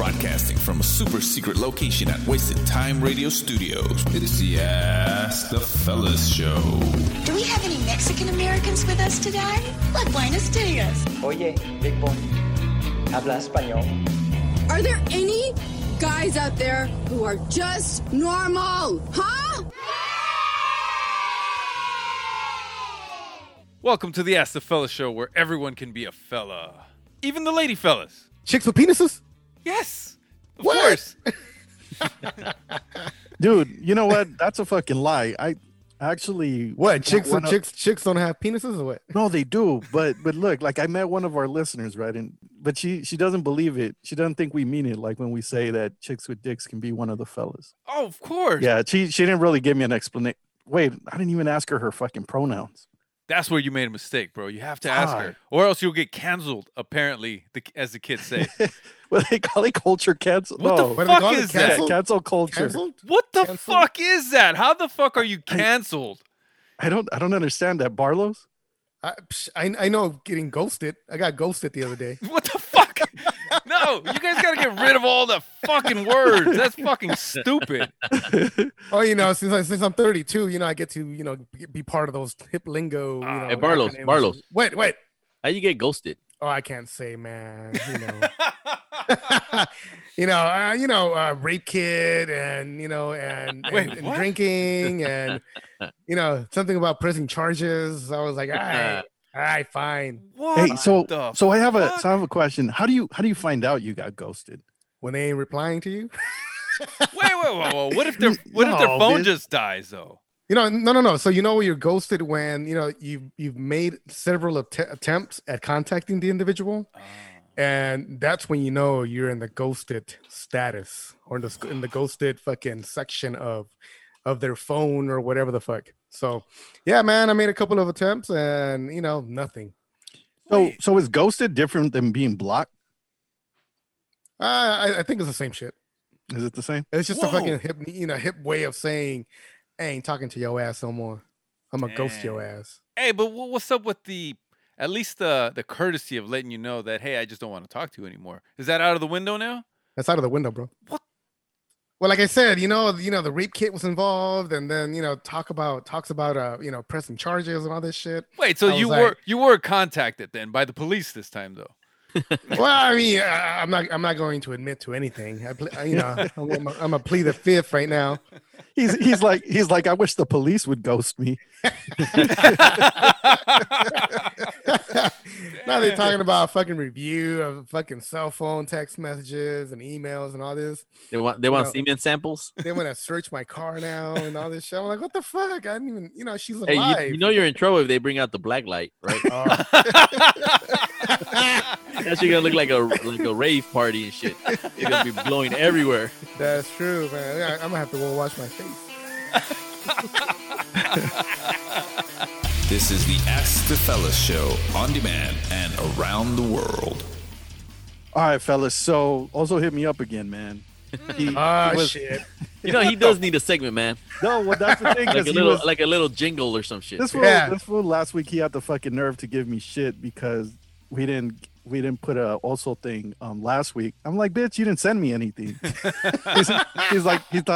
broadcasting from a super secret location at Wasted Time Radio Studios. It is the Ask the Fellas Show. Do we have any Mexican Americans with us today? Like Buenos Dias. Oye, Big Boy, habla español. Are there any guys out there who are just normal, huh? Welcome to the Ask the Fella Show, where everyone can be a fella. Even the lady fellas. Chicks with penises? Yes. Of course. Dude, you know what? That's a fucking lie. I actually... What? Chicks don't have penises or what? No, they do. But look, like I met one of our listeners, right? But she doesn't believe it. She doesn't think we mean it, like when we say that chicks with dicks can be one of the fellas. Oh, of course. Yeah, she didn't really give me an explanation. Wait, I didn't even ask her fucking pronouns. That's where you made a mistake, bro. You have to ask her, or else you'll get canceled. Apparently, as the kids say, well, they call it culture cancel. What the fuck is that? Cancel culture. Canceled? What the fuck is that? How the fuck are you canceled? I don't understand that, Barlow's. I know getting ghosted. I got ghosted the other day. What the fuck? No, you guys gotta get rid of all the fucking words. That's fucking stupid. Oh, you know, since I'm 32, you know, I get to, you know, be part of those hip lingo. You know, hey, Barlow's. Wait. How you get ghosted? Oh, I can't say, man. You know, rape kid, and you know, and drinking, and you know, something about pressing charges. I was like, all right. All right, fine. What? Hey, so I have a question. How do you find out you got ghosted? When they ain't replying to you? Wait. What if their phone just dies though? You know, no. So you know you're ghosted when you know you've made several attempts at contacting the individual, and that's when you know you're in the ghosted status or in the ghosted fucking section of their phone or whatever the fuck. So, yeah, man, I made a couple of attempts and, you know, nothing. So is ghosted different than being blocked? I think it's the same shit. Is it the same? It's just a fucking hip way of saying, I ain't talking to your ass no more. I'm going to ghost your ass. Hey, but what's up with at least the courtesy of letting you know that, hey, I just don't want to talk to you anymore? Is that out of the window now? That's out of the window, bro. What? Well, like I said, you know, the rape kit was involved, and then you know, talks about you know, pressing charges and all this shit. Wait, so you were contacted then by the police this time, though? Well, I mean, I'm not going to admit to anything. I'm a plead the fifth right now. He's like, I wish the police would ghost me. Now they're talking about a fucking review of fucking cell phone text messages and emails and all this. They want semen samples. They want to search my car now and all this shit. I'm like, what the fuck? I didn't even, you know, she's alive. Hey, you know you're in trouble if they bring out the black light, right? That's gonna look like a rave party and shit. You're gonna be blowing everywhere. That's true, man. I'm gonna have to go wash my face. This is the Ask the Fellas Show on demand and around the world. All right, fellas. So also hit me up again, man. Shit. You know, he does need a segment, man. No, well, that's the thing. like a little jingle or some shit. This fool last week, he had the fucking nerve to give me shit because we didn't put a also thing last week. I'm like, bitch, you didn't send me anything. he's like,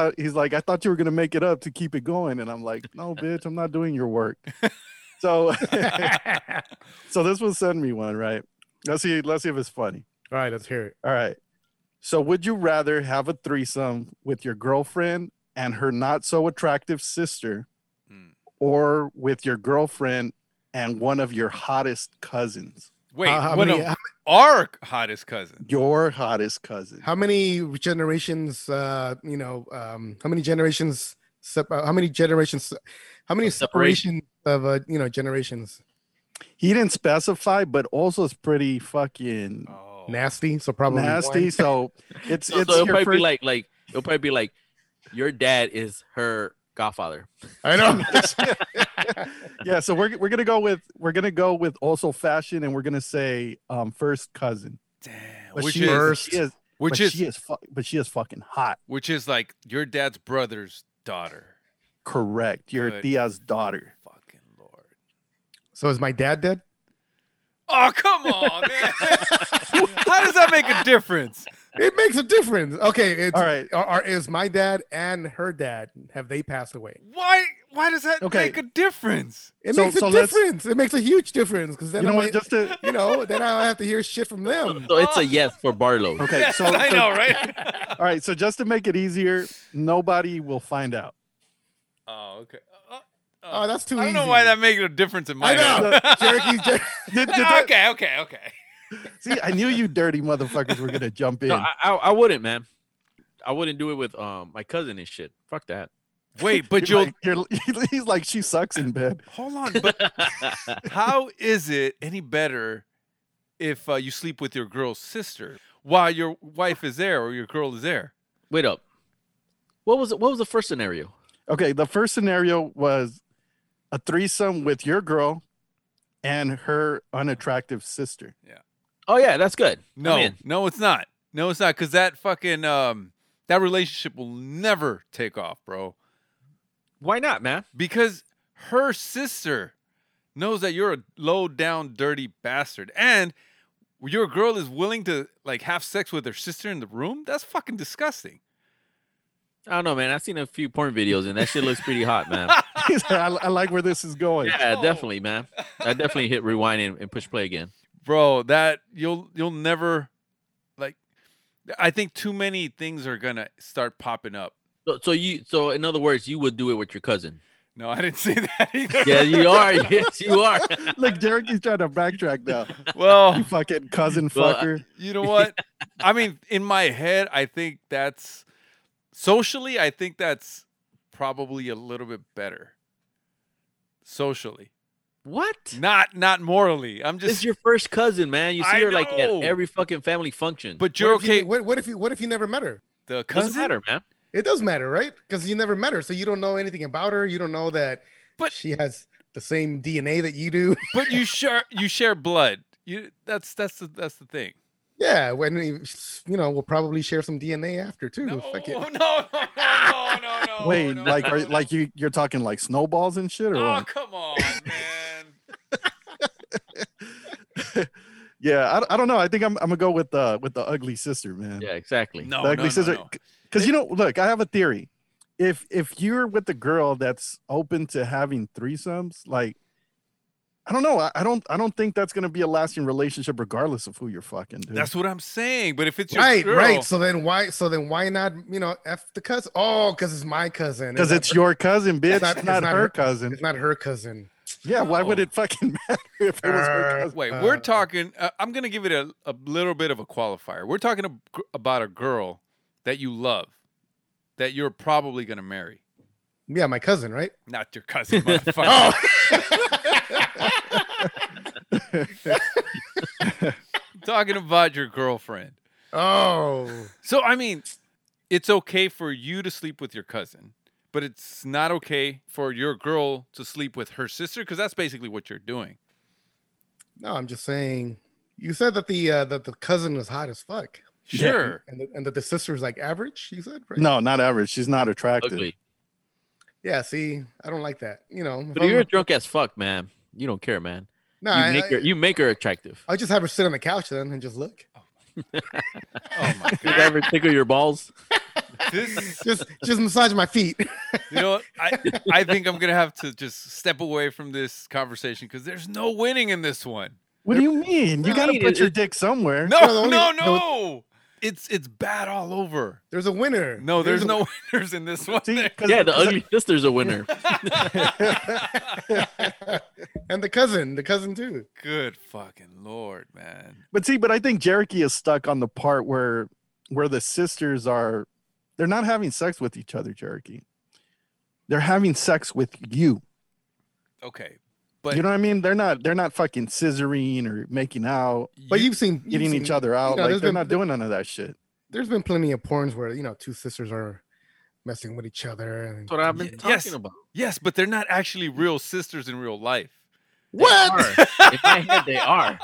I thought you were going to make it up to keep it going. And I'm like, no, bitch, I'm not doing your work. So this will send me one, right? Let's see if it's funny. All right, let's hear it. All right. So would you rather have a threesome with your girlfriend and her not so attractive sister or with your girlfriend and one of your hottest cousins? Wait, our hottest cousin. Your hottest cousin. How many generations of generations? He didn't specify, but also it's pretty fucking nasty. So probably nasty. So it'll probably be like your dad is her godfather. I know. Yeah, so we're gonna go with also fashion, and we're gonna say first cousin. Damn, but she is fucking hot. Which is like your dad's brother's daughter. Correct, your tia's daughter. Fucking Lord. So is my dad dead? Oh, come on, man! How does that make a difference? It makes a difference. Okay, it's, all right. Is my dad and her dad, have they passed away? Why does that make a difference? It makes a difference. It makes a huge difference because then then I don't have to hear shit from them. So it's a yes for Barlow. Okay, yes, so I know, right? All right, so just to make it easier, nobody will find out. Oh, okay. Oh, that's too easy. I don't know why that makes a difference in my head. Okay. See, I knew you dirty motherfuckers were gonna jump in. No, I wouldn't, man. I wouldn't do it with my cousin and shit. Fuck that. Wait, but he's like, she sucks in bed. Hold on, but how is it any better if you sleep with your girl's sister while your wife is there or your girl is there? Wait up. What was the first scenario? Okay, the first scenario was a threesome with your girl and her unattractive sister. Yeah. Oh yeah, that's good. No, it's not. Because that fucking that relationship will never take off, bro. Why not, man? Because her sister knows that you're a low down, dirty bastard, and your girl is willing to like have sex with her sister in the room. That's fucking disgusting. I don't know, man. I've seen a few porn videos, and that shit looks pretty hot, man. I like where this is going. Yeah, definitely, man. I definitely hit rewind and push play again, bro. That you'll never like. I think too many things are gonna start popping up. So in other words, you would do it with your cousin. No, I didn't say that either. Yeah, you are. Yes, you are. Look, Derek is trying to backtrack now. Well, you fucking cousin fucker. You know what? I mean, in my head, I think that's. Socially, I think that's probably a little bit better. Socially. What? Not morally. I'm just. This is your first cousin, man. You see her like at every fucking family function. But you're okay. What if you never met her? The cousin? Doesn't matter, man. It does matter, right? Because you never met her, so you don't know anything about her. You don't know that she has the same DNA that you do. But you share blood. That's the thing. Yeah, when we'll probably share some DNA after too. No. Wait, you're talking like snowballs and shit, or what? Come on, man. Yeah, I don't know. I think I'm gonna go with the ugly sister, man. Yeah, exactly. No, the ugly sister. Because look, I have a theory. If you're with a girl that's open to having threesomes, like. I don't know. I don't think that's going to be a lasting relationship regardless of who you're fucking, dude. That's what I'm saying. But if it's your girl... Right. So then why not, F the cousin? Oh, because it's my cousin. Because it's your cousin, bitch. It's not her cousin. It's not her cousin. Yeah, why would it fucking matter if it was her cousin? Wait, we're talking... I'm going to give it a little bit of a qualifier. We're talking about a girl that you love, that you're probably going to marry. Yeah, my cousin, right? Not your cousin, motherfucker. Talking about your girlfriend. Oh. So, I mean, it's okay for you to sleep with your cousin, but it's not okay for your girl to sleep with her sister because that's basically what you're doing. No, I'm just saying. You said that the cousin was hot as fuck. Sure. Yeah. And that the sister's like average, you said? Right? No, not average. She's not attractive. Ugly. Yeah, see, I don't like that. But you're drunk as fuck, man. You don't care, man. No, you make her attractive. I'll just have her sit on the couch then and just look. Oh my God. Did I ever tickle your balls? Just massage my feet. You know what? I think I'm going to have to just step away from this conversation because there's no winning in this one. What do you mean? You got to put your dick somewhere. No. It's bad all over. There's a winner. No, there's no winners in this one. See, yeah, the ugly sister's a winner. And the cousin too. Good fucking Lord, man. But I think Jericho is stuck on the part where the sisters are, they're not having sex with each other, Jericho. They're having sex with you. Okay. But, you know what I mean? They're not fucking scissoring or making out. But you've seen each other out. They're not doing none of that shit. There's been plenty of porns where two sisters are messing with each other. And, that's what I've been talking about. Yes, but they're not actually real sisters in real life. What? In my head, they are.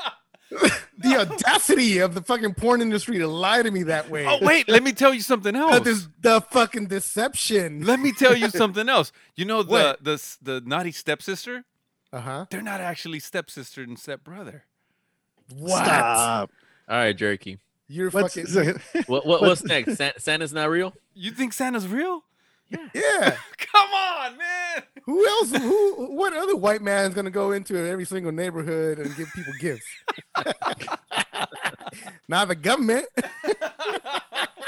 The audacity of the fucking porn industry to lie to me that way. Oh wait, let me tell you something else. The fucking deception. Let me tell you something else. The naughty stepsister. Uh-huh. They're not actually stepsister and stepbrother. What? Stop. All right, Jerky. You're fucking. What's next? Santa's not real? You think Santa's real? Yeah. Come on, man. Who else? What other white man is going to go into every single neighborhood and give people gifts? Not the government.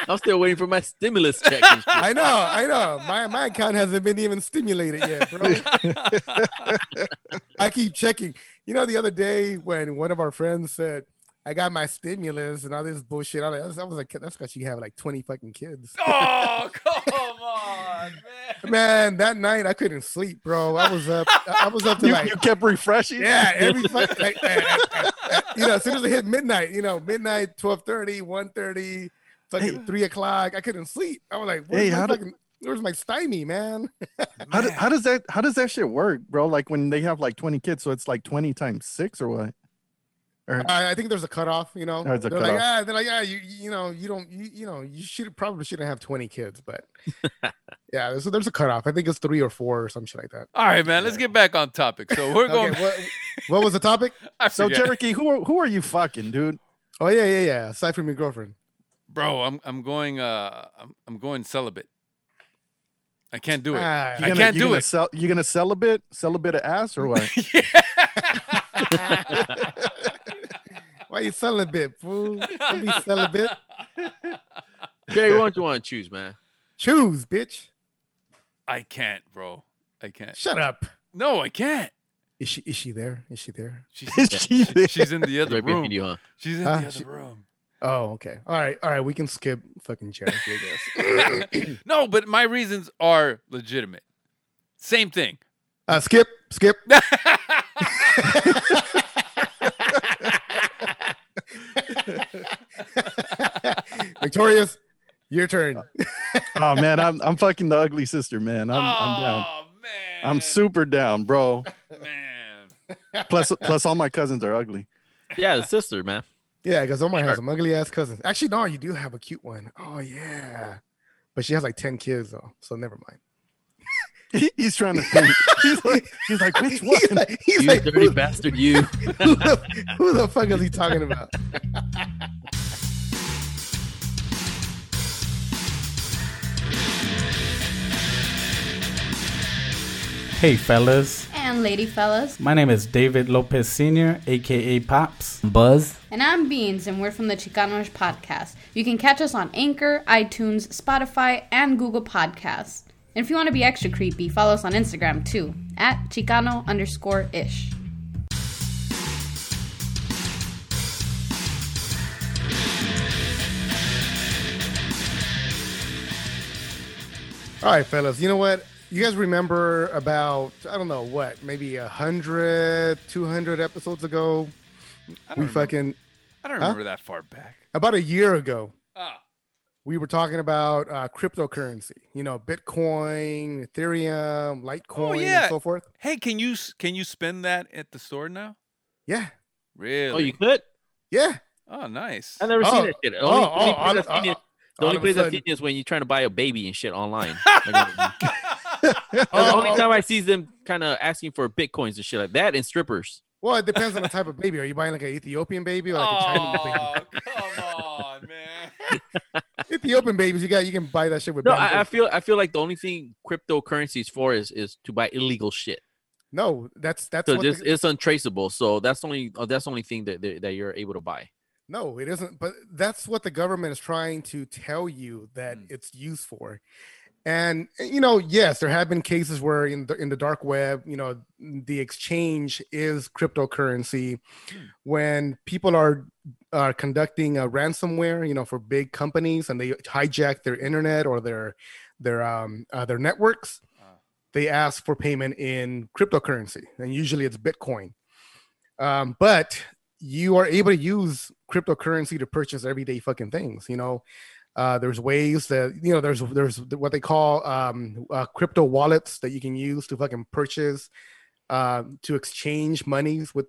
I'm still waiting for my stimulus check. I know. My account hasn't been even stimulated yet, bro. I keep checking. You know, the other day when one of our friends said, I got my stimulus and all this bullshit. I was like, that's because you have like 20 fucking kids. Oh, come on, man. Man, that night I couldn't sleep, bro. I was up to like. You kept refreshing? Yeah, every fucking, you know, as soon as it hit midnight, you know, midnight, 12:30, 1:30, fucking 3 o'clock, I couldn't sleep. I was like, where's my stymie, man? How does that shit work, bro? Like when they have like 20 kids, so it's like 20 times 6 or what? I think there's a cutoff, you know. You probably shouldn't have 20 kids, but yeah. So there's a cutoff. I think it's 3 or 4 or some shit like that. All right, man. Let's get back on topic. So we're going. What was the topic? So Cherokee, who are you fucking, dude? Oh yeah. Aside from your girlfriend, bro, I'm going celibate. I can't do it. I can't do it. You gonna celibate of ass or what? Yeah. Why you celibate, fool? Be celibate. Jay, what do you want to choose, man? Choose, bitch. I can't, bro. I can't. Shut up. No, I can't. Is she there? She's there. She's in the other room. She's in the other room. Oh, okay. All right. We can skip fucking Jerry, I guess. No, but my reasons are legitimate. Same thing. Skip. Victorious, your turn. Oh man, I'm fucking the ugly sister, man. I'm down. Oh man, I'm super down, bro. Man. Plus all my cousins are ugly. Yeah, the sister, man. Yeah, because Omar has some ugly ass cousins. Actually, no, you do have a cute one. Oh yeah, but she has like 10 kids though, so never mind. He's trying to think. He's like, which one? He's like, dirty bastard, you. who the fuck is he talking about? Hey, fellas. And lady fellas. My name is David Lopez Sr., a.k.a. Pops. Buzz. And I'm Beans, and we're from the Chicanoish podcast. You can catch us on Anchor, iTunes, Spotify, and Google Podcasts. And if you want to be extra creepy, follow us on Instagram, too, at Chicano_ish. All right, fellas. You know what? You guys remember about, I don't know what, maybe 100, 200 episodes ago? I don't remember that far back. About a year ago. Oh. We were talking about cryptocurrency, you know, Bitcoin, Ethereum, Litecoin, and so forth. Hey, can you spend that at the store now? Yeah. Really? Oh, you could? Yeah. Oh, nice. I've never seen that shit. The only place I've seen it is when you're trying to buy a baby and shit online. The only time I see them kind of asking for Bitcoins and shit like that, and strippers. Well, it depends on the type of baby. Are you buying like an Ethiopian baby or like a Chinese baby? Oh, come on, man. Ethiopian babies, you can buy that shit with. No, I feel like the only thing cryptocurrency is for is to buy illegal shit. No, that's so it's untraceable. So that's the only thing that you're able to buy. No, it isn't. But that's what the government is trying to tell you that it's used for. And you know, yes, there have been cases where in the dark web, you know, the exchange is cryptocurrency when people are conducting a ransomware, you know, for big companies, and they hijack their internet or their networks. They ask for payment in cryptocurrency, and usually it's Bitcoin. But you are able to use cryptocurrency to purchase everyday fucking things, you know. There's ways that, you know, there's what they call crypto wallets that you can use to fucking purchase, to exchange monies with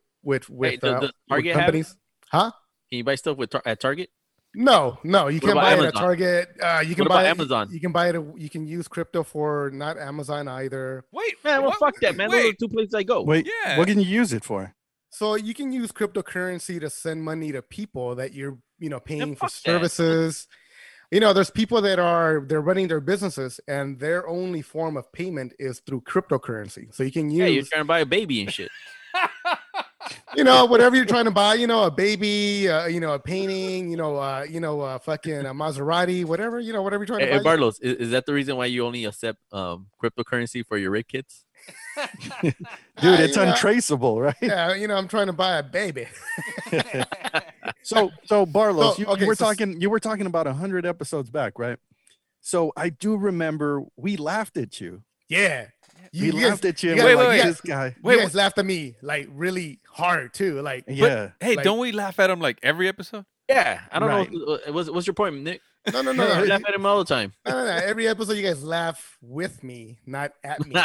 companies. Huh? Can you buy stuff at Target? No, you can't buy it at Target. You can buy Amazon. You can buy it. You can use crypto for not Amazon either. Wait, man. Well, fuck that, man. Those are the two places I go. Wait, yeah. What can you use it for? So you can use cryptocurrency to send money to people that you're you know, paying for services. You know, there's people that they're running their businesses and their only form of payment is through cryptocurrency. So you can use. Yeah, you're trying to buy a baby and shit. You know, whatever you're trying to buy, you know, a baby, you know, a painting, you know, fucking Maserati, whatever, you know, whatever you're trying to buy. Hey, Barlos, is that the reason why you only accept cryptocurrency for your rig kits? Dude, it's untraceable, right? Yeah, you know, I'm trying to buy a baby. So Barlos, you were talking about 100 episodes back, right? So I do remember we laughed at you. Yeah. We laughed at you. Yeah, wait, this guy. You guys laughed at me like really hard too. Like, yeah. But, hey, like, don't we laugh at him like every episode? Yeah. I don't know. What's your point, Nick? No. We laugh at him all the time. No. Every episode, you guys laugh with me, not at me. No.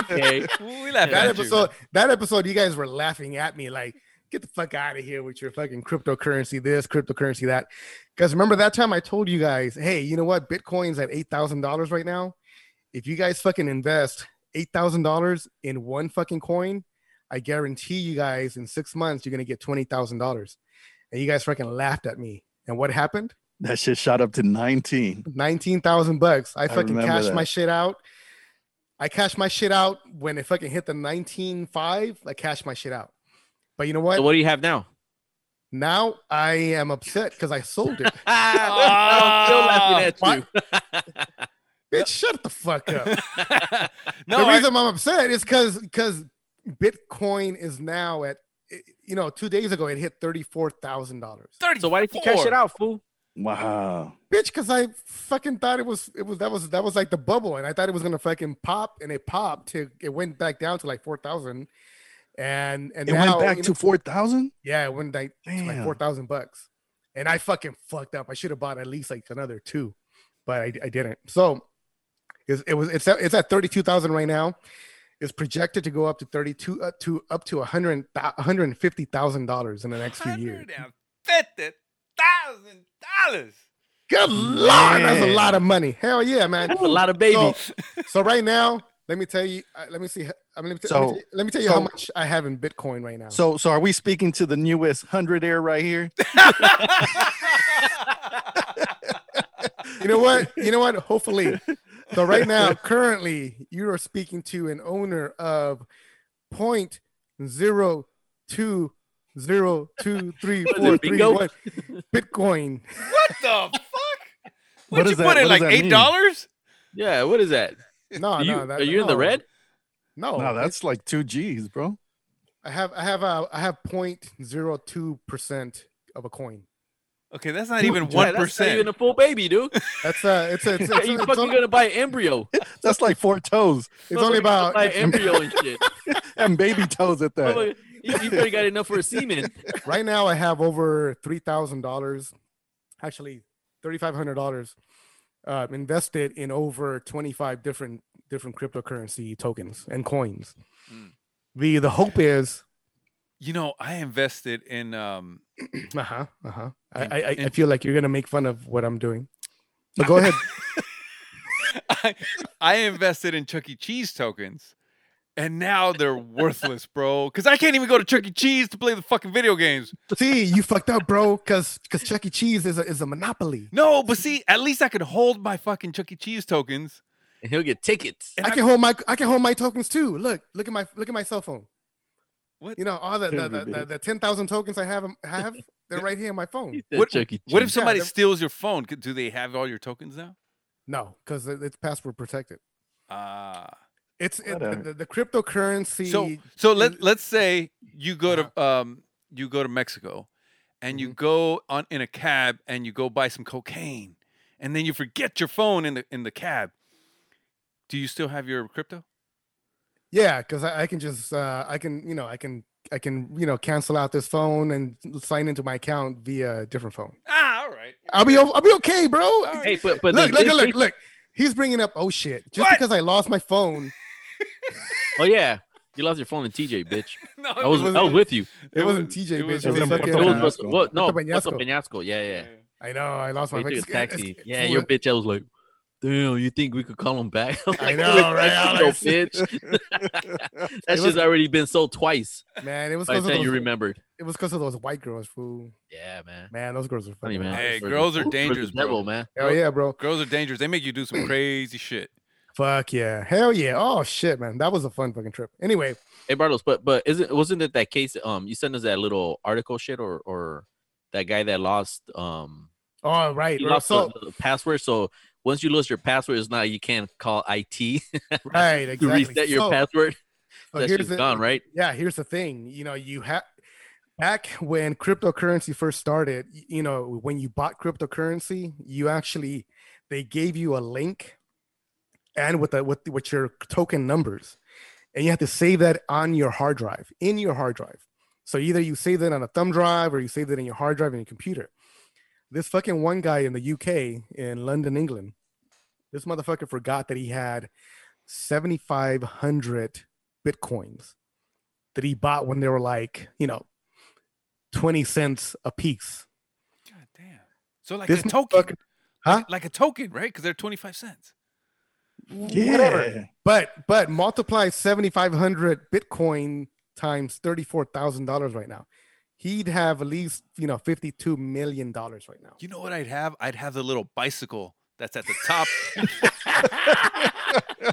Okay. We laughed at you. That episode, you guys were laughing at me like, get the fuck out of here with your fucking cryptocurrency this, cryptocurrency that. Because remember that time I told you guys, hey, you know what? Bitcoin's at $8,000 right now. If you guys fucking invest $8,000 in one fucking coin, I guarantee you guys in 6 months, you're going to get $20,000. And you guys fucking laughed at me. And what happened? That shit shot up to 19,000 bucks. I fucking cashed my shit out. I cashed my shit out when it fucking hit the 19.5. I cashed my shit out. But you know what? So what do you have now? Now I am upset because I sold it. I'm still laughing at you. Bitch, shut the fuck up. The reason I'm upset is because Bitcoin is now at, you know, 2 days ago, it hit $34,000. So why did you cash it out, fool? Wow. Bitch, because I fucking thought that was like the bubble. And I thought it was going to fucking pop, and it popped. It went back down to like 4,000. And it now, went back to 4,000? Yeah, it went back to like 4,000 bucks. And I fucking fucked up. I should have bought at least like another two, but I didn't. So it's at 32,000 right now. It's projected to go up to $150,000 in the next few years. $150,000. Good Lord, that's a lot of money. Hell yeah, man. That's a lot of babies. So right now, let me tell you. Let me see. Let me tell you how much I have in Bitcoin right now. So are we speaking to the newest 100 air right here? You know what? Hopefully. So right now, currently, you are speaking to an owner of 0.02023431 Bitcoin. What the fuck? What did you put in, like $8? Yeah, what is that? Are you in the red? No, that's like $2,000, bro. I have 0.02% of a coin. Okay, that's not even 1%. That's not even a full baby, dude. That's it's you fucking gonna buy an embryo. That's like 4 toes. It's only about buy embryo and shit, and baby toes at that. Well, you probably got enough for a semen. Right now, I have over $3,000, actually $3,500, invested in over 25 different cryptocurrency tokens and coins. Mm. The hope is. You know, I invested in I feel like you're gonna make fun of what I'm doing. But go ahead. I invested in Chuck E. Cheese tokens, and now they're worthless, bro. Because I can't even go to Chuck E. Cheese to play the fucking video games. See, you fucked up, bro. Because Chuck E. Cheese is a monopoly. No, but see, at least I could hold my fucking Chuck E. Cheese tokens, and he'll get tickets. And I can hold my tokens too. Look at my cell phone. What? You know, all the 10,000 tokens I have, they're right here on my phone. What if somebody steals your phone? Do they have all your tokens now? No, because it's password protected. The cryptocurrency. So let's say you go to Mexico, and you go on in a cab and you go buy some cocaine, and then you forget your phone in the cab. Do you still have your crypto? Yeah, because I can just I can cancel out this phone and sign into my account via a different phone. Ah, all right. I'll be okay, bro. Right. Hey, but look. He's bringing up oh shit just what? Because I lost my phone. Oh yeah, you lost your phone in TJ, bitch. No, I was with you. It wasn't TJ, it bitch. It was Peñasco. Yeah. I know. I lost my taxi. Yeah, your bitch. I was like, damn, you think we could call him back? I know, right? That shit's already been sold twice. Man, it was because you remembered. It was because of those white girls, fool. Yeah, man. Man, those girls are funny, man. Hey, girls are dangerous, bro. Hell yeah, bro. Girls are dangerous. They make you do some crazy shit. Fuck yeah. Hell yeah. Oh shit, man. That was a fun fucking trip. Anyway. Hey Bartos, but wasn't it that case? You sent us that little article shit or that guy that lost oh right. He lost the password. So once you lose your password, it's not you can't call IT right exactly. to reset your password. So that shit's gone, right? Yeah, here's the thing. You know, you have back when cryptocurrency first started, you know, when you bought cryptocurrency, you actually they gave you a link. And with your token numbers, and you have to save that on your hard drive, in your hard drive. So either you save that on a thumb drive or you save that in your hard drive in your computer. This fucking one guy in the UK, in London, England, this motherfucker forgot that he had 7,500 Bitcoins that he bought when they were like, you know, 20 cents a piece. God damn. So like this a token, huh? Like a token, right? Because they're 25 cents. Yeah, whatever. But multiply 7,500 Bitcoin times $34,000 right now. He'd have at least, you know, $52 million right now. You know what I'd have? I'd have the little bicycle that's at the top,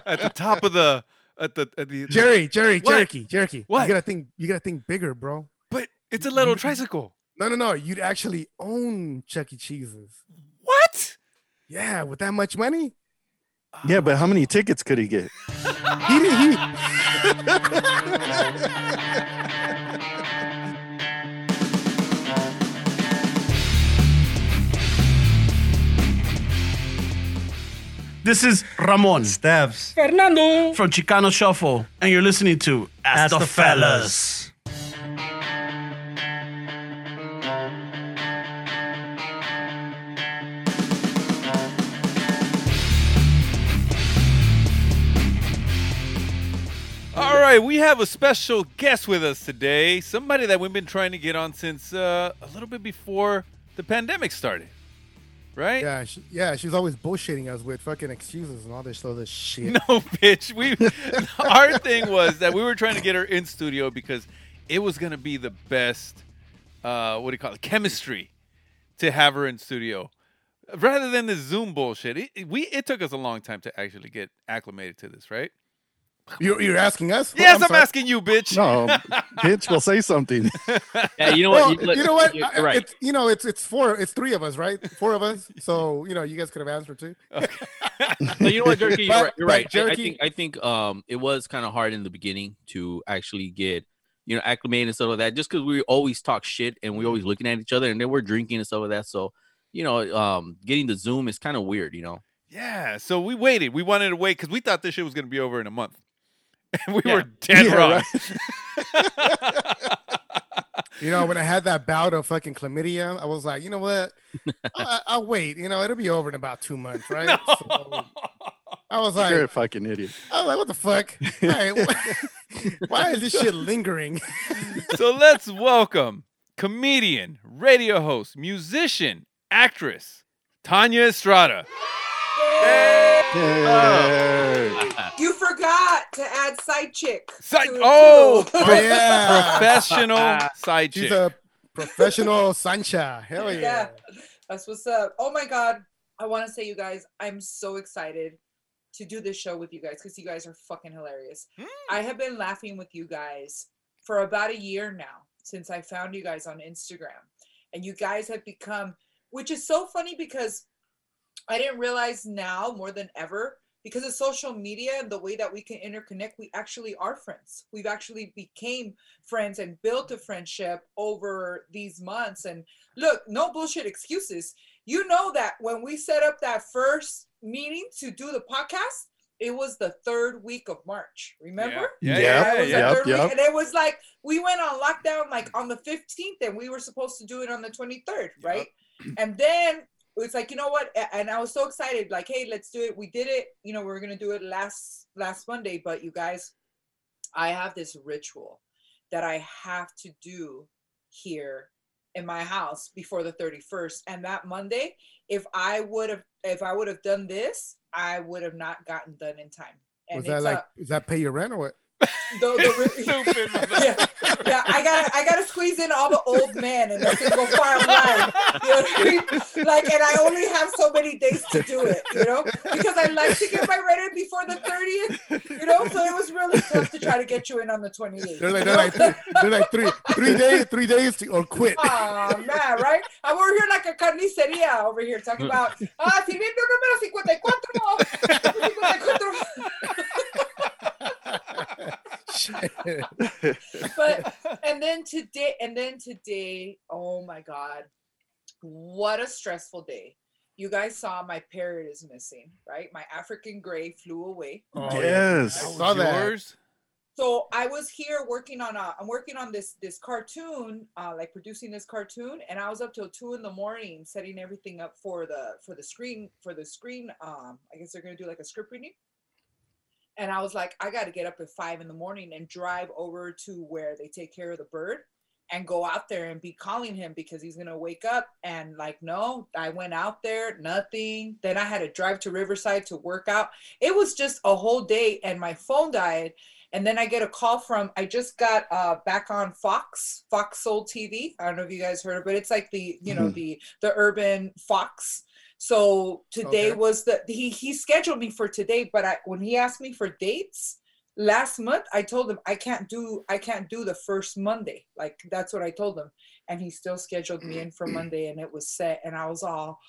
at the top of the at the Jerky. What? You gotta think bigger, bro. But it's a little tricycle. No. You'd actually own Chuck E. Cheese's. What? Yeah, with that much money. Yeah, but how many tickets could he get? He This is Ramon Stabs Fernando from Chicano Shuffle, and you're listening to Ask the Fellas. All right, we have a special guest with us today, somebody that we've been trying to get on since a little bit before the pandemic started, right? Yeah, she's always bullshitting us with fucking excuses and all this other shit. No, bitch. Our thing was that we were trying to get her in studio because it was going to be the best, chemistry to have her in studio. Rather than the Zoom bullshit, it took us a long time to actually get acclimated to this, right? You're asking us? Yes, I'm asking you, bitch. No, bitch will say something. Yeah, you know what? You're right. It's three of us, right? Four of us. So you know, you guys could have answered too. Okay. No, you know what, Jerky? You're right. Jerky, I think it was kind of hard in the beginning to actually get acclimated and stuff like that, just because we always talk shit and we always looking at each other, and then we're drinking and stuff like that. So getting the Zoom is kind of weird, Yeah. So we waited. We wanted to wait because we thought this shit was gonna be over in a month. And we were dead wrong. Right. When I had that bout of fucking chlamydia, I was like, you know what? I'll wait. It'll be over in about 2 months, right? No. So I was like, you're a fucking idiot. I was like, what the fuck? Why is this shit lingering? So let's welcome comedian, radio host, musician, actress, Tanya Estrada. Hey. You forgot to add side chick. Professional side chick. She's a professional Sancha. Hell yeah. That's what's up. Oh my God. I want to say, you guys, I'm so excited to do this show with you guys because you guys are fucking hilarious. I have been laughing with you guys for about a year now since I found you guys on Instagram. And you guys have become, which is so funny because I didn't realize now more than ever, because of social media and the way that we can interconnect, we actually are friends. We've actually became friends and built a friendship over these months. And look, no bullshit excuses. You know that when we set up that first meeting to do the podcast, it was the third week of March. Remember? Yeah. And it was like, we went on lockdown like on the 15th and we were supposed to do it on the 23rd, right? Yep. And then it's like, you know what? And I was so excited, like, hey, let's do it. We did it. We were going to do it last Monday. But you guys, I have this ritual that I have to do here in my house before the 31st. And that Monday, if I would have done this, I would have not gotten done in time. And was that like, does that pay your rent or what? Stupid. Yeah, I gotta squeeze in all the old men and go far online. You know what I mean? Like, and I only have so many days to do it, you know, because I like to get my rent in before the 30th, you know. So it was really tough to try to get you in on the 28th. They're like three days to, or quit. Oh man, right? I'm over here like a carniceria over here talking about sirviendo número 54. But then today, oh my God, what a stressful day. You guys saw my parrot is missing, right? My African gray flew away. Oh, yes, I saw that. So I was here working on this cartoon, like producing this cartoon, and I was up till 2 a.m. setting everything up for the screen. I guess they're gonna do like a script reading. And I was like, I got to get up at 5 a.m. and drive over to where they take care of the bird and go out there and be calling him because he's going to wake up. And like, no, I went out there, nothing. Then I had to drive to Riverside to work out. It was just a whole day and my phone died. And then I get a call I just got back on Fox Soul TV. I don't know if you guys heard, but it's like the urban Fox. So today was he scheduled me for today, but when he asked me for dates last month, I told him I can't do the first Monday. Like, that's what I told him. And he still scheduled me in for Monday, and it was set. And I was all,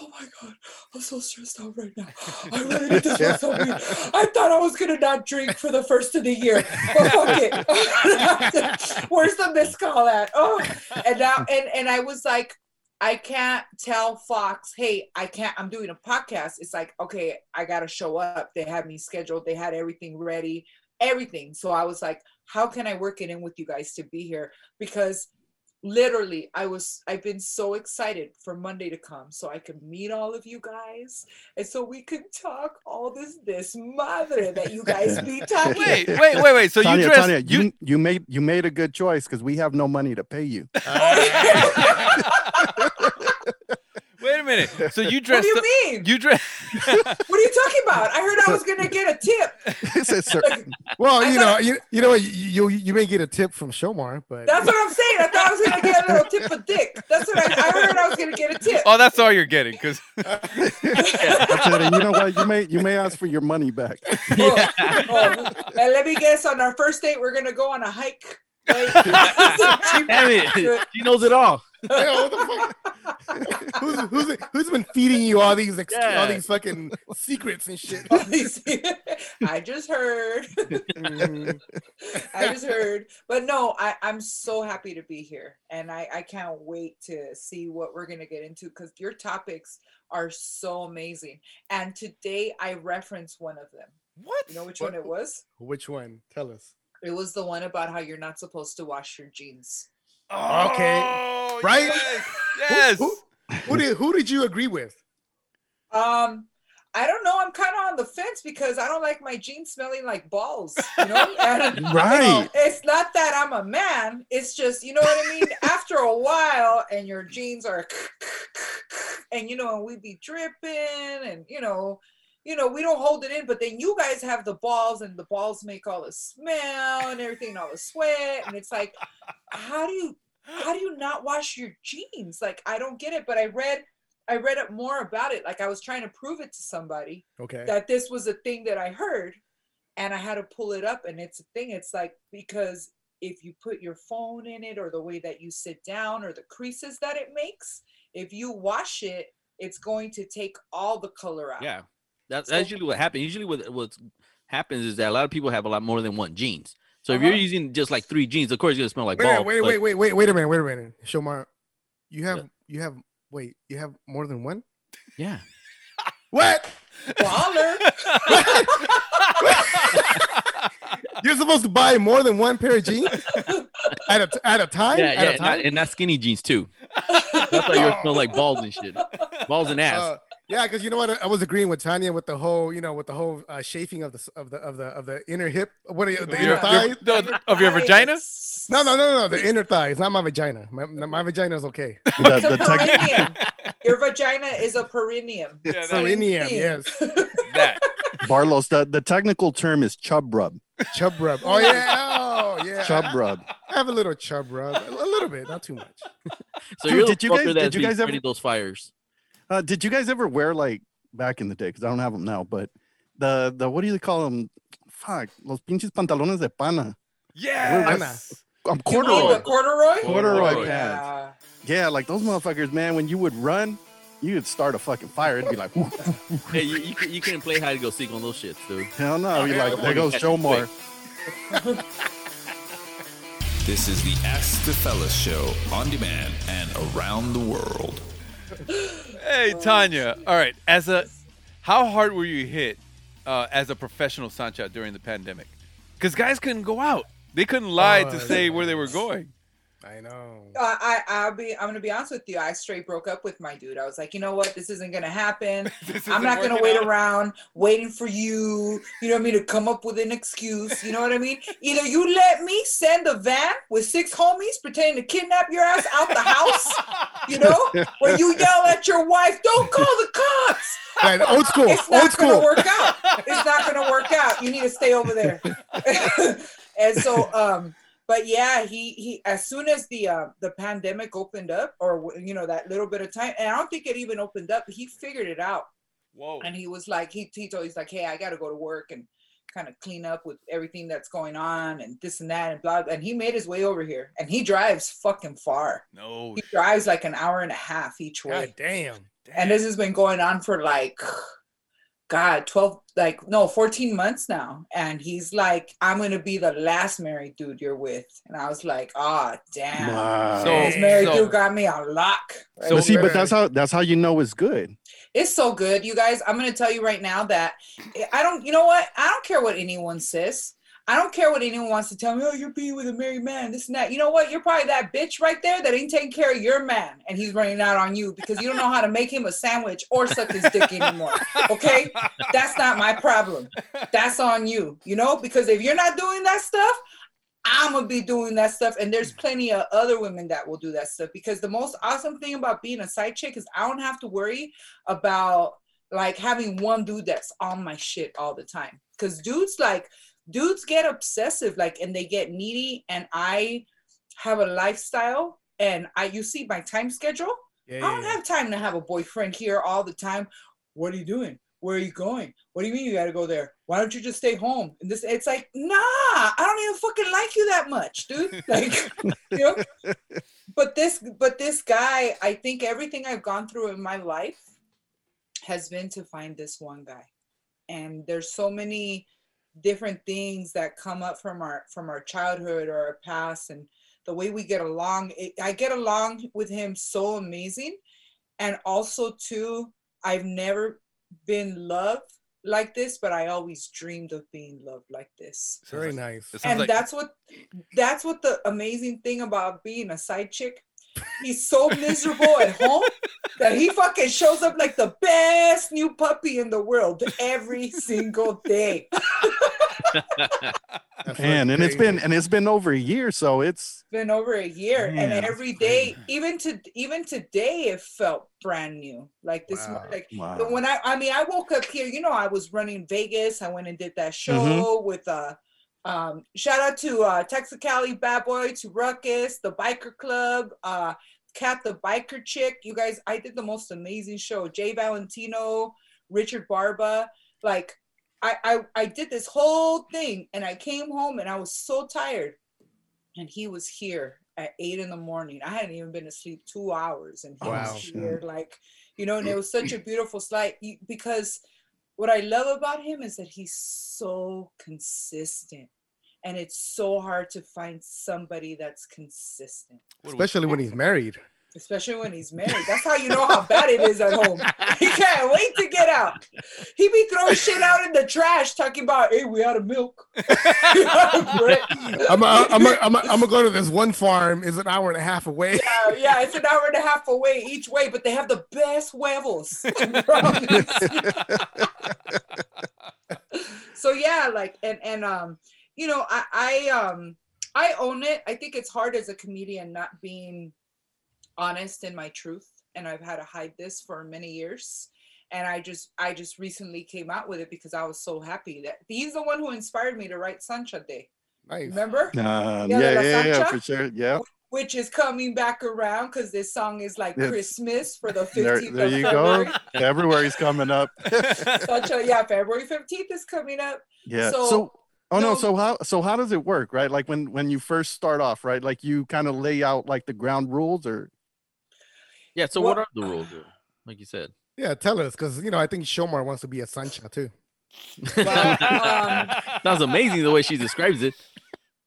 oh my God, I'm so stressed out right now. I really need to do something. I thought I was going to not drink for the first of the year. But fuck it. Where's the missed call at? Oh, and now, and I was like, I can't tell Fox, hey, I'm doing a podcast. It's like, okay, I got to show up. They had me scheduled. They had everything ready, everything. So I was like, how can I work it in with you guys to be here? Because literally I've been so excited for Monday to come so I could meet all of you guys. And so we could talk all this madre that you guys be talking. Wait. So Tanya, you made a good choice because we have no money to pay you. Wait a minute. So you dressed up. What do you mean? What are you talking about? I heard I was going to get a tip. You may get a tip from Shomar, but that's what I'm saying. I thought I was going to get a little tip for Dick. That's what I heard. I was going to get a tip. Oh, that's all you're getting, because you know what? You may ask for your money back. Yeah. And let me guess. On our first date, we're going to go on a hike. She knows it all. Yo, what the fuck? Who's been feeding you all these all these fucking secrets and shit? I just heard. But no, I'm so happy to be here, and I can't wait to see what we're gonna get into, because your topics are so amazing. And today I referenced one of them. What? You know which one it was? Which one? Tell us. It was the one about how you're not supposed to wash your jeans. Oh, okay. Right? Yes. Who did you agree with? I don't know. I'm kind of on the fence because I don't like my jeans smelling like balls. You know? And, right. It's not that I'm a man. It's just, you know what I mean? After a while, and your jeans are, and you know, and we be dripping, and you know, we don't hold it in, but then you guys have the balls, and the balls make all the smell and everything, and all the sweat. And it's like, how do you not wash your jeans? Like, I don't get it. But I read up more about it. Like, I was trying to prove it to somebody that this was a thing that I heard, and I had to pull it up. And it's a thing. It's like, because if you put your phone in it, or the way that you sit down, or the creases that it makes, if you wash it, it's going to take all the color out. Yeah. That's usually what happens. Usually what happens is that a lot of people have a lot more than one jeans. So if you're using just like 3 jeans, of course it's gonna smell like balls. Wait a minute. Shomar, you have more than one? Yeah. What? Baller. You're supposed to buy more than one pair of jeans at a time? Yeah, and not skinny jeans too. That's why you smell like balls and shit. Balls and ass. Yeah, because you know what, I was agreeing with Tanya with the whole, chafing of the inner hip, inner thigh of your vagina. No, the inner thigh. It's not my vagina. My vagina is okay. Your vagina is a perineum. Yeah, perineum, yes. That. Barlos, the technical term is chub rub. Chub rub. Oh yeah. Oh, yeah. Chub rub. I have a little chub rub. A little bit, not too much. So did you guys ever those fires? Did you guys ever wear, like, back in the day? Because I don't have them now, but the what do you call them? Fuck, los pinches pantalones de pana. Yes! I'm corduroy. You mean the corduroy? Corduroy pants. Yeah, like those motherfuckers, man. When you would run, you would start a fucking fire. It'd be like, hey, you can't play hide and go seek on those shits, dude. Hell no. Oh, like, there goes Joe Moore. This is the Ask the Fellas show on demand and around the world. Hey, Tanya. All right. How hard were you hit as a professional Sancha during the pandemic? Because guys couldn't go out. They couldn't lie to say where they were going. I know. I'm going to be honest with you. I straight broke up with my dude. I was like, you know what? This isn't going to happen. I'm not going to wait around waiting for you, you know what I mean, to come up with an excuse. You know what I mean? Either you let me send a van with 6 homies pretending to kidnap your ass out the house, you know, or you yell at your wife, don't call the cops. Right, old school. It's not going to work out. It's not going to work out. You need to stay over there. And so, but yeah, he as soon as the pandemic opened up, or that little bit of time, and I don't think it even opened up, he figured it out. Whoa! And he was like, he's like, hey, I got to go to work and kind of clean up with everything that's going on and this and that and blah. And he made his way over here, and he drives fucking far. No, he drives like an hour and a half each way. God damn. And this has been going on for 14 months now. And he's like, I'm gonna be the last married dude you're with. And I was like, damn. Wow. So this married dude got me on lock. Right? So see, but that's how you know it's good. It's so good, you guys. I'm gonna tell you right now that I don't care what anyone says. I don't care what anyone wants to tell me. Oh, you're being with a married man, this and that. You know what? You're probably that bitch right there that ain't taking care of your man, and he's running out on you because you don't know how to make him a sandwich or suck his dick anymore. Okay? That's not my problem. That's on you, because if you're not doing that stuff, I'm going to be doing that stuff. And there's plenty of other women that will do that stuff, because the most awesome thing about being a side chick is I don't have to worry about, like, having one dude that's on my shit all the time. Because dudes get obsessive, and they get needy, and I have a lifestyle, and you see my time schedule. Yeah, I don't have time to have a boyfriend here all the time. What are you doing? Where are you going? What do you mean you got to go there? Why don't you just stay home? And it's like, nah, I don't even fucking like you that much, dude. Like, But this guy, I think everything I've gone through in my life has been to find this one guy. And there's so many different things that come up from our childhood or our past, and the way we get along. I get along with him so amazing. And also too, I've never been loved like this, but I always dreamed of being loved like this. Very nice. And that's what the amazing thing about being a side chick. He's so miserable at home that he fucking shows up like the best new puppy in the world every single day. It's been over a year, so it's been over a year. Man, and every day, even today, it felt brand new. Like this morning, But when I woke up here, I was running Vegas. I went and did that show with shout out to Texicali, Bad Boy, to Ruckus, the Biker Club, Kat the Biker Chick. You guys, I did the most amazing show. Jay Valentino, Richard Barba. Like, I did this whole thing, and I came home, and I was so tired. And he was here at 8 a.m. I hadn't even been asleep 2 hours, and he was here, and it was such a beautiful sight, because what I love about him is that he's so consistent, and it's so hard to find somebody that's consistent. Especially when he's married. Especially when he's married. That's how you know how bad it is at home. He can't wait to get out. He be throwing shit out in the trash, talking about, hey, we out of milk. I'm going to go to this one farm. It's an hour and a half away. Yeah, it's an hour and a half away each way, but they have the best huevos. So, yeah, like, and you know, I own it. I think it's hard as a comedian not being honest in my truth, and I've had to hide this for many years, and I just recently came out with it because I was so happy that he's the one who inspired me to write Sancha Day. Nice. Remember? Yeah, for sure. Yeah, which is coming back around because this song is like Christmas for the 15th. There you go. February's coming up. Sancha, yeah, February 15th is coming up. Yeah. So how does it work, right? Like when you first start off, right? Like you kind of lay out like the ground rules, or. Yeah, so what are the rules, like you said? Yeah, tell us, because, you know, I think Shomar wants to be a Sancha, too. Sounds amazing the way she describes it.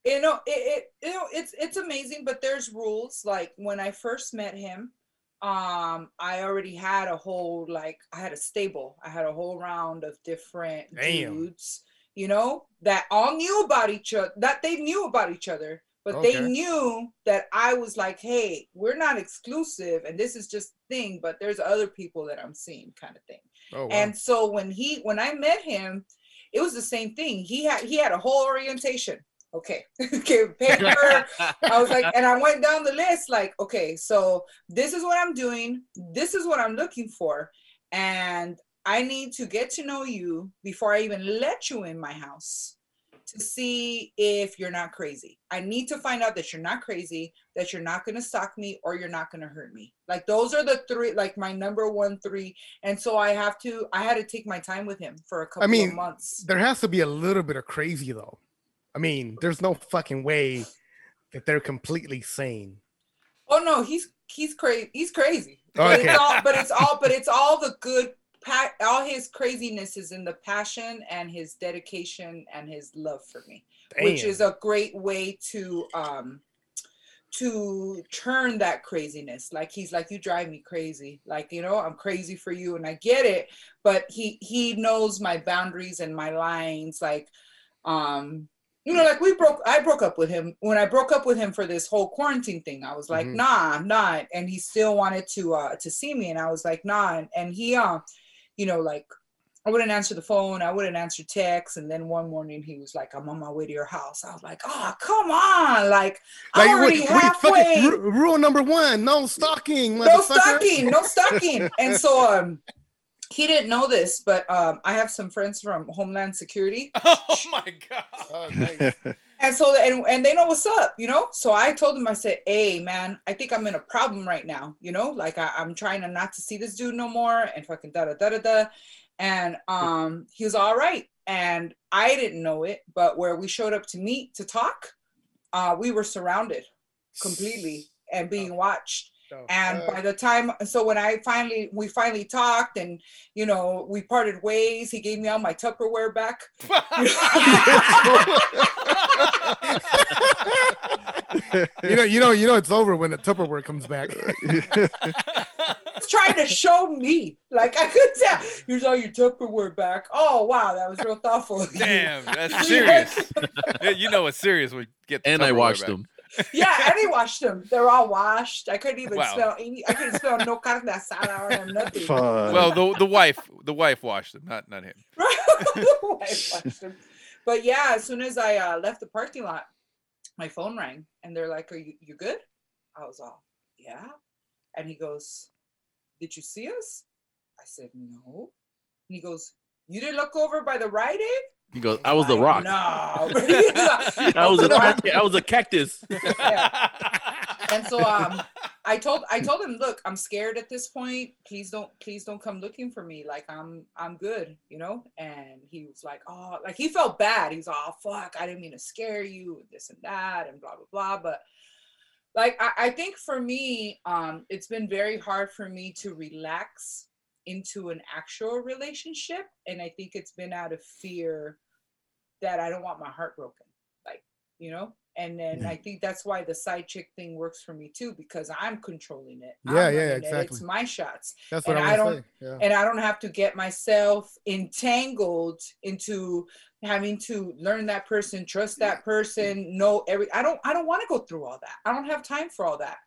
You know, it's amazing, but there's rules. Like, when I first met him, I already had a whole, like, I had a stable. I had a whole round of different dudes, you know, that all knew about each other, that they knew about each other. But they knew that I was like, hey, we're not exclusive, and this is just a thing, but there's other people that I'm seeing, kind of thing. Oh, wow. And so when I met him, it was the same thing. He had a whole orientation. Okay, paper. I was like, and I went down the list like, okay, so this is what I'm doing. This is what I'm looking for. And I need to get to know you before I even let you in my house, to see if you're not crazy. I need to find out that you're not crazy, that you're not gonna stalk me, or you're not gonna hurt me. Like, those are the three, like my number 1, 3. And so I had to take my time with him for a couple of months. There has to be a little bit of crazy though. I mean, there's no fucking way that they're completely sane. Oh no, he's crazy. He's crazy. Okay. But it's all the good. All his craziness is in the passion and his dedication and his love for me. Damn. Which is a great way to turn that craziness. Like, he's like, you drive me crazy. Like, you know, I'm crazy for you and I get it, but he knows my boundaries and my lines. Like, you know, like I broke up with him. When I broke up with him for this whole quarantine thing, I was like, nah, I'm not. And he still wanted to see me. And I was like, nah. And he, you know, like, I wouldn't answer the phone. I wouldn't answer texts. And then one morning he was like, I'm on my way to your house. I was like, oh, come on. Like, I'm already halfway. Rule number 1, no stalking. No stalking. And so, he didn't know this, but I have some friends from Homeland Security. Oh, my God. Oh, nice. And so, and they know what's up, you know? So I told him, I said, hey, man, I think I'm in a problem right now, you know? Like, I'm trying to not to see this dude no more and fucking da-da-da-da-da. And he was all right. And I didn't know it, but where we showed up to meet, to talk, we were surrounded completely and being watched. And by the time, so when we finally talked, and, you know, we parted ways, he gave me all my Tupperware back. You know, it's over when the Tupperware comes back. He's trying to show me, like, I could tell. Here's all your Tupperware back. Oh, wow, that was real thoughtful. Damn, that's serious. You know it's serious when you get the Tupperware back. And I watched them. Yeah, and he washed them. They're all washed. I couldn't even smell any. I couldn't smell no carne asada or nothing. Fun. Well, the wife washed them, not him. The wife washed them. But yeah, as soon as I left the parking lot, my phone rang, and they're like, "Are you good?" I was all, "Yeah," and he goes, "Did you see us?" I said, "No," and he goes, "You didn't look over by the Rite Aid?" He goes, I was the rock. No, I was a cactus. Yeah. And so I told him, look, I'm scared at this point. Please don't come looking for me. Like, I'm good, you know? And he was like, oh, like, he felt bad. He's like, oh, fuck, I didn't mean to scare you, and this and that, and blah, blah, blah. But like, I think for me, it's been very hard for me to relax into an actual relationship, and I think it's been out of fear that I don't want my heart broken, like, you know. And then I think that's why the side chick thing works for me too, because I'm controlling it. Yeah, exactly. It's my shots. That's what I don't. Yeah. And I don't have to get myself entangled into having to learn that person, trust that person, know every. I don't want to go through all that. I don't have time for all that.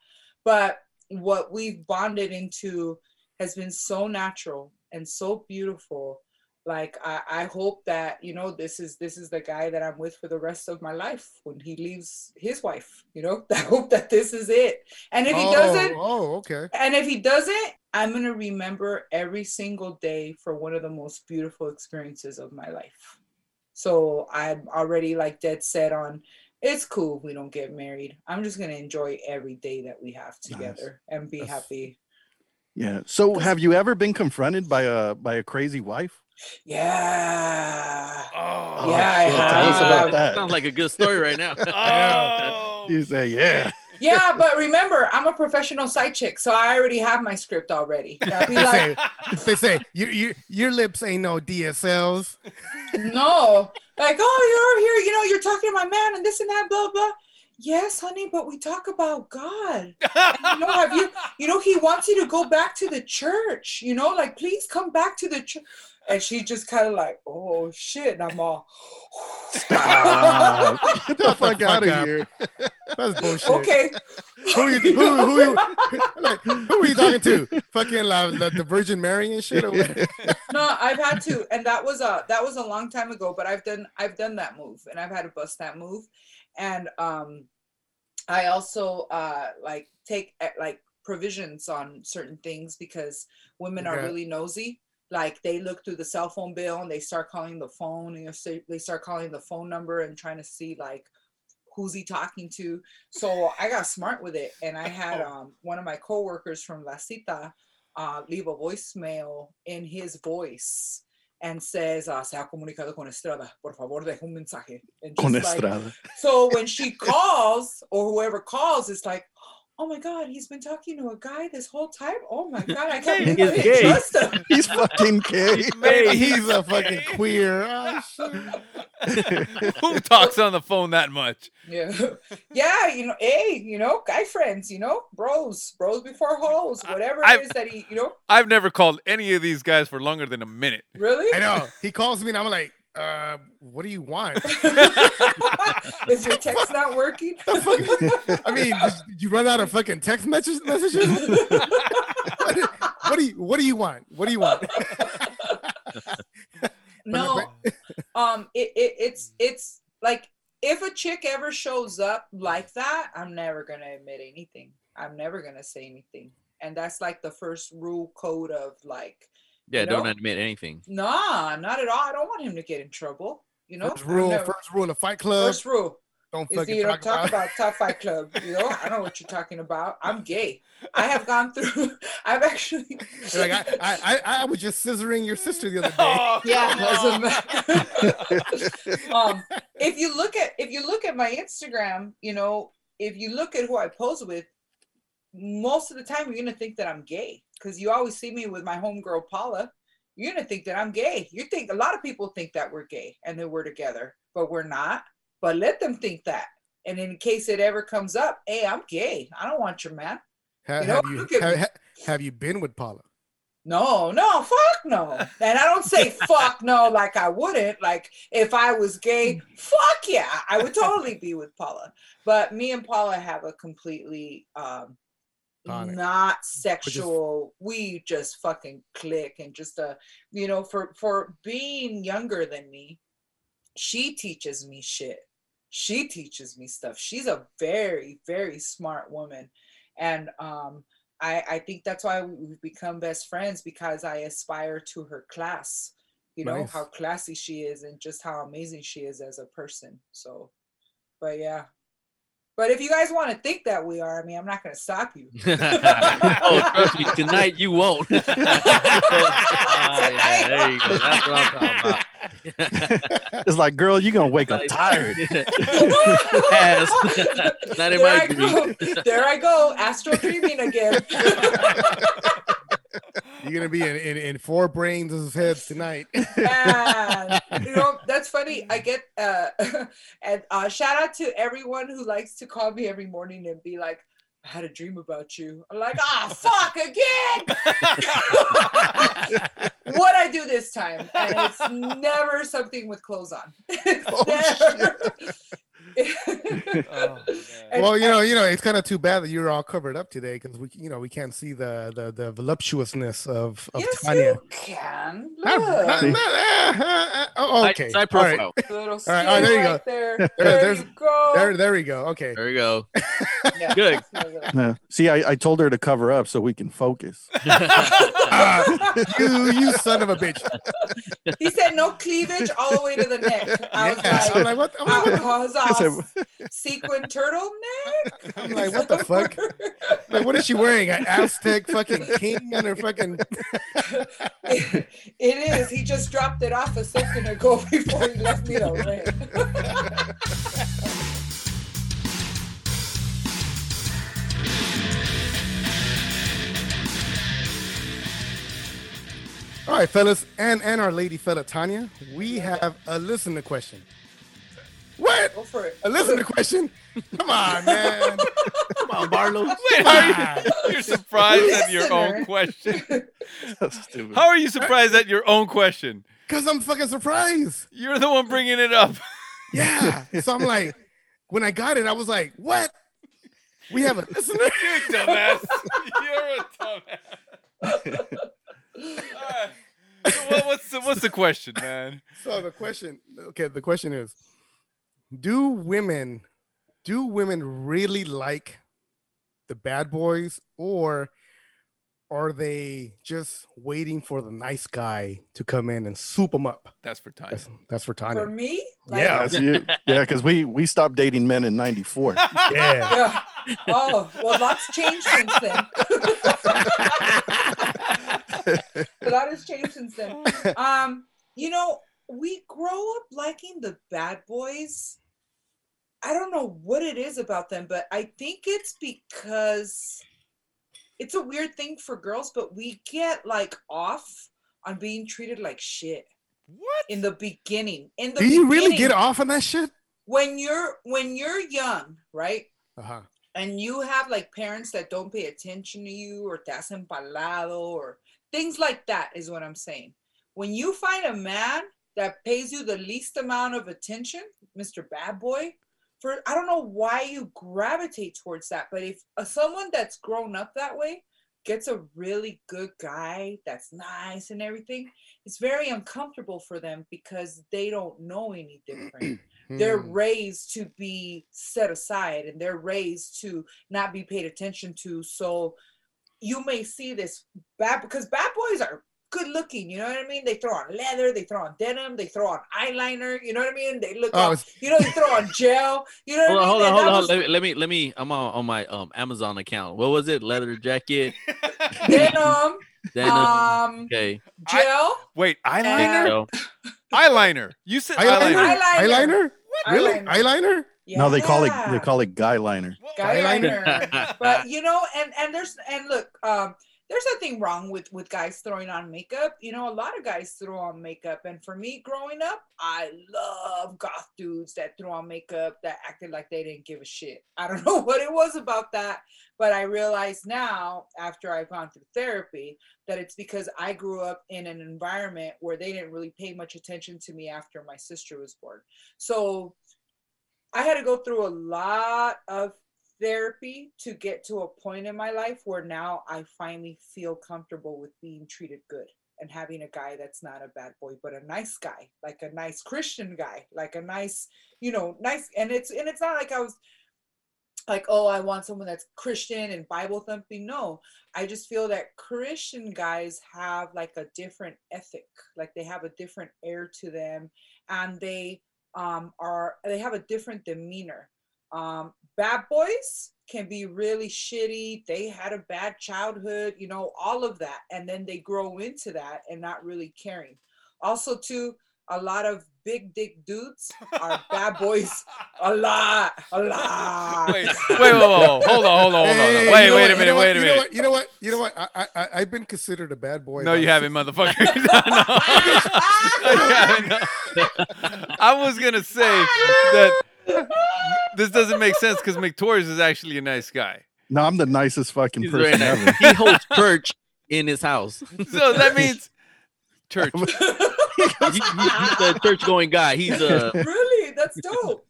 But what we've bonded into has been so natural and so beautiful. Like, I hope that, you know, this is the guy that I'm with for the rest of my life when he leaves his wife, you know, I hope that this is it. And if he doesn't, I'm going to remember every single day for one of the most beautiful experiences of my life. So I'm already like dead set on, it's cool if we don't get married. I'm just going to enjoy every day that we have together and be happy. Yeah. So have you ever been confronted by a crazy wife? Yeah. Oh, yeah. Tell us about that. Sounds like a good story right now. Oh. You say, yeah. Yeah, but remember, I'm a professional side chick, so I already have my script already. I'll be like, they say your lips ain't no DSLs. No. Like, oh, you're here, you know, you're talking to my man and this and that, blah, blah. Yes, honey, but we talk about God. And, you know, he wants you to go back to the church, you know, like, please come back to the church. And she just kind of like, oh, shit. And I'm all, stop. Get the fuck out of here. That's bullshit. Okay. Who are you talking to? Fucking the Virgin Mary and shit? Or what? No, I've had to. And that was a long time ago, but I've done that move. And I've had to bust that move. And I also like take like provisions on certain things because women are really nosy. Like, they look through the cell phone bill and they start calling the phone, and they start calling the phone number and trying to see like who's he talking to. So I got smart with it, and I had one of my coworkers from La Cita leave a voicemail in his voice. And says, se ha comunicado con Estrada. Por favor, deje un mensaje. Con Estrada. Like, so when she calls, or whoever calls, it's like, oh my God, he's been talking to a guy this whole time. Oh my God, I can't believe I didn't trust him. He's fucking gay. He's a fucking queer. Oh, shit. Who talks on the phone that much? Yeah. Yeah, you know, hey, you know, guy friends, you know, bros before hoes, whatever it is that he, you know. I've never called any of these guys for longer than a minute. Really? I know. He calls me and I'm like, what do you want? Is your text not working? I mean, you run out of fucking text messages? What do you want? No. It's like, if a chick ever shows up like that, I'm never gonna admit anything. I'm never gonna say anything. And that's like the first rule code of like, yeah, you don't admit anything. Nah, not at all. I don't want him to get in trouble. You know, first rule of Fight Club. First rule. Don't fucking talk about Fight Club. You know, I know what you're talking about. I'm gay. I have gone through. I've actually. Like I was just scissoring your sister the other day. Oh, yeah. If you look at my Instagram, you know, if you look at who I pose with, most of the time you're gonna think that I'm gay. Because you always see me with my homegirl Paula, you're gonna think that I'm gay. You think a lot of people think that we're gay and that we're together, but we're not. But let them think that. And in case it ever comes up, hey, I'm gay. I don't want your man. Have you been with Paula? No, fuck no. And I don't say fuck no like I wouldn't. Like, if I was gay, fuck yeah, I would totally be with Paula. But me and Paula have a completely not sexual, we just fucking click. And just you know, for being younger than me, she teaches me shit. She teaches me stuff. She's a very, very smart woman. And I think that's why we've become best friends, because I aspire to her class, you know. Nice. How classy she is and just how amazing she is as a person. So, but yeah. But if you guys want to think that we are, I mean, I'm not going to stop you. Oh, trust me, tonight you won't. Yeah, there you go. That's what I'm talking about. It's like, girl, you're going to wake up tired. Yes. Not in my dream. There I go. Astral dreaming again. You're gonna be in four brains' heads tonight. You know, that's funny. I get and shout out to everyone who likes to call me every morning and be like, I had a dream about you. I'm like, fuck again. What I do this time, and it's never something with clothes on. Well, you know, it's kind of too bad that you're all covered up today because we can't see the voluptuousness of yes, Tanya. You can. Okay. Side profile. All right. Little skin right there you go. There we go. Okay. There we go. Yeah. Good. See, I told her to cover up so we can focus. You son of a bitch. He said no cleavage all the way to the neck. I was like, what the fuck? Sequin turtleneck? I'm like, what the fuck? Like, what is she wearing? An Aztec fucking king on her fucking... It is. He just dropped it off a second ago before he left me alone. All right, fellas, and our lady fella Tanya, we have a listener question. What? Go for it. A listener question? Come on, man. Come on, Barlow. Wait, you're surprised at your own question? That's stupid. How are you surprised at your own question? Because I'm fucking surprised. You're the one bringing it up. Yeah. So I'm like, when I got it, I was like, what? We have a listener? You dumbass. You're a dumbass. So what's the question, man? So the question is, do women really like the bad boys, or are they just waiting for the nice guy to come in and soup them up? That's for Tanya. That's for Tanya. For me? Like, yeah, that's you. Yeah, because we stopped dating men in 94. Yeah. Oh, well, lots changed since then. A lot has changed since then. You know, we grow up liking the bad boys. I don't know what it is about them, but I think it's because it's a weird thing for girls, but we get like off on being treated like shit. What? In the beginning. Do you really get off on that shit? When you're young, right? Uh-huh. And you have like parents that don't pay attention to you or te hacen palado or things like that is what I'm saying. When you find a man that pays you the least amount of attention, Mr. Bad Boy, I don't know why you gravitate towards that, but if someone that's grown up that way gets a really good guy that's nice and everything, it's very uncomfortable for them because they don't know any different. They're raised to be set aside and they're raised to not be paid attention to. So you may see this because bad boys are good looking. You know what I mean? They throw on leather, they throw on denim, they throw on eyeliner. You know what I mean? They look up, you know, they throw on gel. You know what I mean? Hold on. Let me. I'm on my Amazon account. What was it? Leather jacket. Denim. Okay. Gel. Eyeliner. Eyeliner. You said eyeliner? What? Really? Eyeliner? Yeah. No, they call it guy liner. Guy liner. But you know, and look, there's nothing wrong with guys throwing on makeup. You know, a lot of guys throw on makeup. And for me growing up, I love goth dudes that threw on makeup that acted like they didn't give a shit. I don't know what it was about that, but I realize now after I've gone through therapy that it's because I grew up in an environment where they didn't really pay much attention to me after my sister was born. So I had to go through a lot of therapy to get to a point in my life where now I finally feel comfortable with being treated good and having a guy that's not a bad boy, but a nice guy, like a nice Christian guy, like a nice, you know, nice. And it's not like I was like, oh, I want someone that's Christian and Bible thumping. No, I just feel that Christian guys have like a different ethic, like they have a different air to them, and they have a different demeanor. Bad boys can be really shitty. They had a bad childhood, you know, all of that. And then they grow into that and not really caring. Also too, a lot of big dick dudes are bad boys. A lot. Wait, Hold on. Wait a minute. You know what? I've been considered a bad boy. No, you haven't, motherfucker. No. I was going to say that this doesn't make sense because McTorres is actually a nice guy. No, I'm the nicest fucking person ever. He holds church in his house. So that means church. He's a church-going guy. Really? That's dope.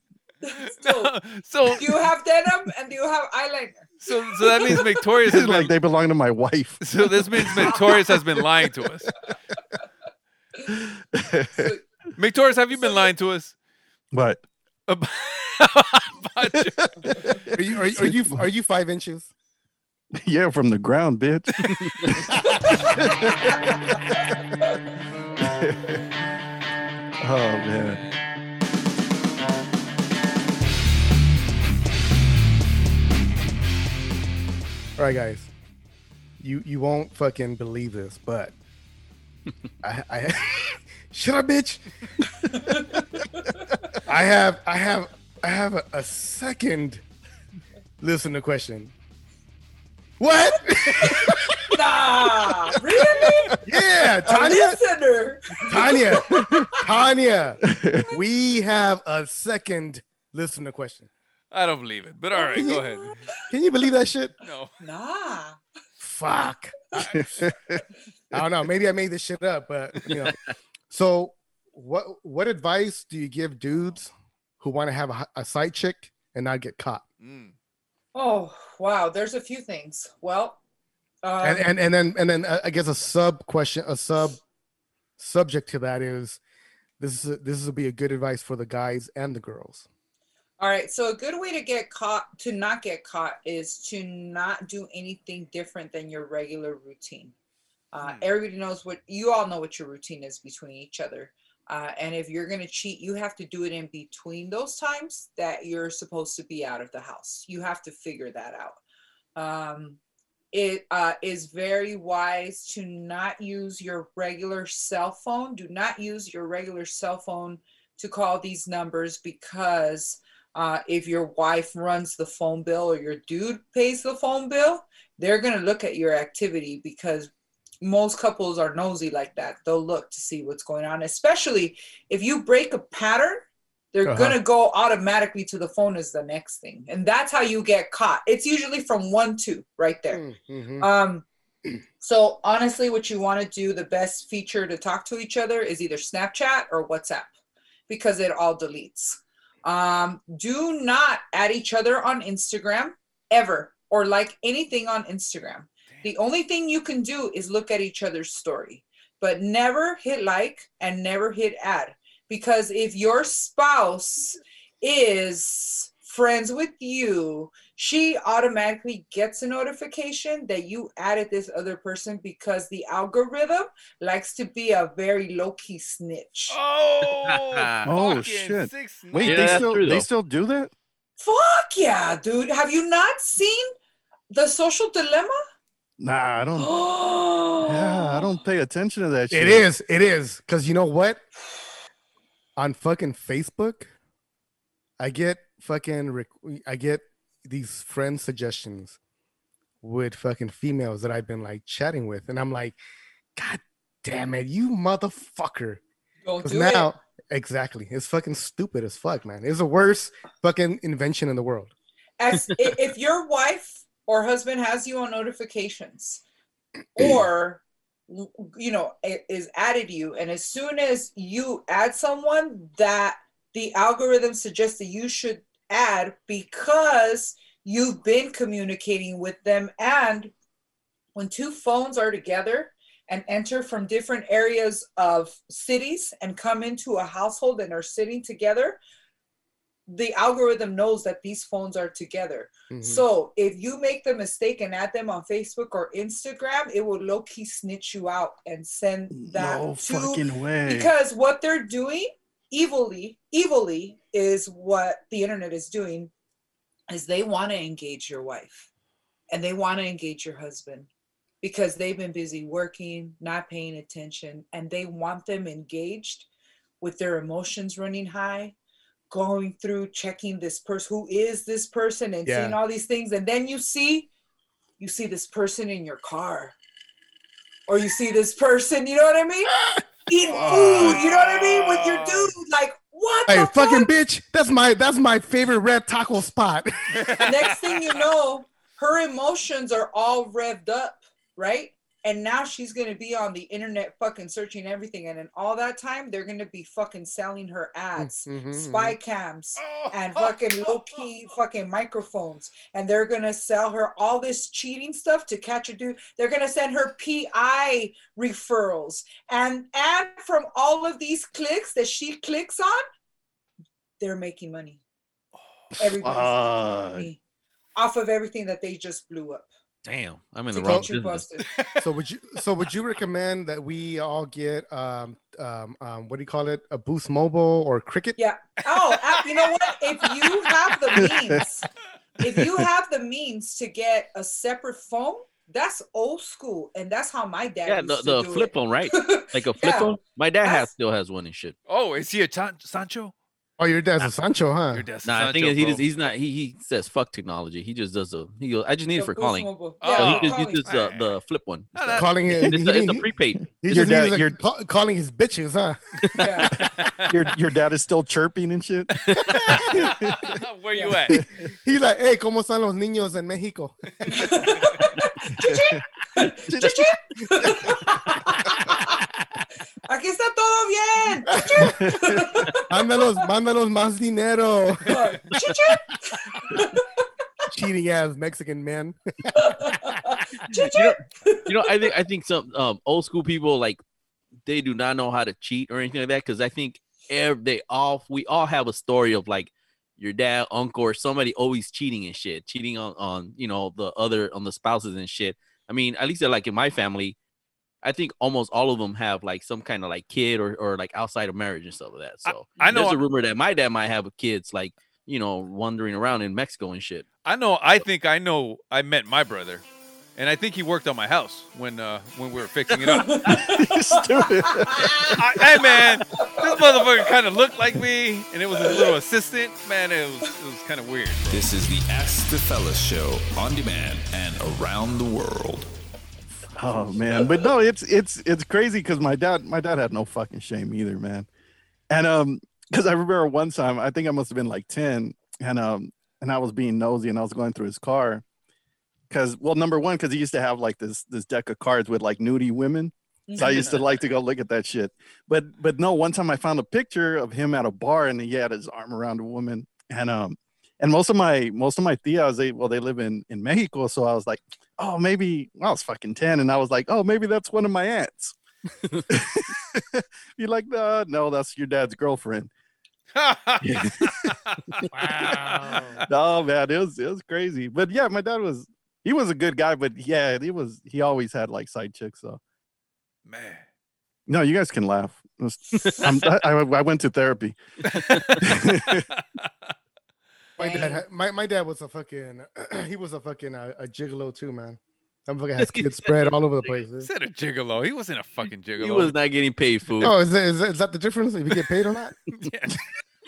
No, so do you have denim and do you have eyeliner? So that means Victorious is like they belong to my wife. So this means Victorious has been lying to us. Victorious, have you been lying to us? What? Are you 5 inches? Yeah, from the ground, bitch. Oh man. All right, guys. You won't fucking believe this, but I shut up, bitch. I have a second listener question. What? Nah, really? Yeah, Tanya. We have a second listener question. I don't believe it, but all right, go ahead. Can you believe that shit? No. Nah. Fuck. I don't know. Maybe I made this shit up, but you know. So, what advice do you give dudes who want to have a side chick and not get caught? Mm. Oh wow, there's a few things. Well, and then I guess a sub subject to that is this will be a good advice for the guys and the girls. All right, so a good way to not get caught is to not do anything different than your regular routine. Everybody knows what your routine is between each other. And if you're going to cheat, you have to do it in between those times that you're supposed to be out of the house. You have to figure that out. It is very wise to not use your regular cell phone. Do not use your regular cell phone to call these numbers because if your wife runs the phone bill or your dude pays the phone bill, they're going to look at your activity because most couples are nosy like that. They'll look to see what's going on, especially if you break a pattern, they're going to go automatically to the phone is the next thing. And that's how you get caught. It's usually from 1, 2 right there. Mm-hmm. So honestly, what you want to do, the best feature to talk to each other is either Snapchat or WhatsApp because it all deletes. Do not add each other on Instagram ever or like anything on Instagram. The only thing you can do is look at each other's story, but never hit like and never hit add. Because if your spouse is friends with you, she automatically gets a notification that you added this other person because the algorithm likes to be a very low-key snitch. Oh, oh shit. Wait, yeah, they still do that? Fuck yeah, dude. Have you not seen The Social Dilemma? Nah, I don't. Yeah, I don't pay attention to that shit. It is. Because you know what? On fucking Facebook, I get these friend suggestions with fucking females that I've been like chatting with. And I'm like, God damn it, you motherfucker. Don't do now, it. Exactly. It's fucking stupid as fuck, man. It's the worst fucking invention in the world. If your wife or husband has you on notifications or, you know, is added you. And as soon as you add someone that the algorithm suggests that you should add because you've been communicating with them. And when two phones are together and enter from different areas of cities and come into a household and are sitting together, the algorithm knows that these phones are together. Mm-hmm. So if you make the mistake and add them on Facebook or Instagram, it will low-key snitch you out and send that fucking way. Because what they're doing evilly is what the internet is doing is they want to engage your wife and they want to engage your husband because they've been busy working, not paying attention, and they want them engaged with their emotions running high, going through, checking this person, who is this person, and seeing all these things. And then you see this person in your car, or you see this person, you know what I mean? Eating food, you know what I mean? With your dude, like, what the fuck? Fucking bitch, that's my favorite red taco spot. The next thing you know, her emotions are all revved up, right? And now she's going to be on the internet fucking searching everything. And in all that time, they're going to be fucking selling her ads, spy cams, and fucking low-key fucking microphones. And they're going to sell her all this cheating stuff to catch a dude. They're going to send her PI referrals. And from all of these clicks that she clicks on, they're making money. Everybody's making money off of everything that they just blew up. Damn, I'm in the wrong business. So would you recommend that we all get what do you call it? A Boost Mobile or Cricket? Yeah. Oh, you know what? If you have the means to get a separate phone, that's old school, and that's how my dad. Yeah, the flip phone, right? Like a flip phone. My dad still has one and shit. Oh, is he a Sancho? Oh, your dad's a Sancho, huh? I think he's not. He says fuck technology. He just does He goes, I just need it for calling. He just the flip one. Calling it. It's a prepaid. Your dad, calling his bitches, huh? Yeah. your dad is still chirping and shit. Where you at? He's like, hey, ¿cómo están los niños en México? Aquí está todo bien. Mándalos más dinero. Cheating ass Mexican man. you know, I think some old school people, like, they do not know how to cheat or anything like that, because I think we all have a story of, like, your dad, uncle, or somebody always cheating and shit, cheating on you know on the spouses and shit. I mean, at least like in my family, I think almost all of them have like some kind of like kid or like outside of marriage and stuff like that. So I know there's a rumor that my dad might have kids like, you know, wandering around in Mexico and shit. I think I met my brother, and I think he worked on my house when we were fixing it up. Stupid. Hey man, this motherfucker kind of looked like me, and it was his little assistant. Man, it was kind of weird. Bro. This is the Ask the Fellas show on demand and around the world. Oh man, but no, it's crazy because my dad had no fucking shame either, man. And because I remember one time, I think I must have been like 10, and I was being nosy and I was going through his car, because number one, because he used to have like this deck of cards with like nudie women, so I used to like to go look at that shit. But no, one time I found a picture of him at a bar and he had his arm around a woman, and most of my tías, they live in Mexico, so I was like, oh, maybe I was fucking 10, and I was like, oh, maybe that's one of my aunts. You're like, no, that's your dad's girlfriend. Wow. No, man, it was crazy. But yeah, my dad he was a good guy, but yeah, he always had like side chicks. So, man, no, you guys can laugh. I went to therapy. My dad was a fucking a gigolo too, man. That fucking has kids spread all over the place. He said a gigolo. He wasn't a fucking gigolo. He was not getting paid for. No, is that the difference if you get paid or not? Yeah.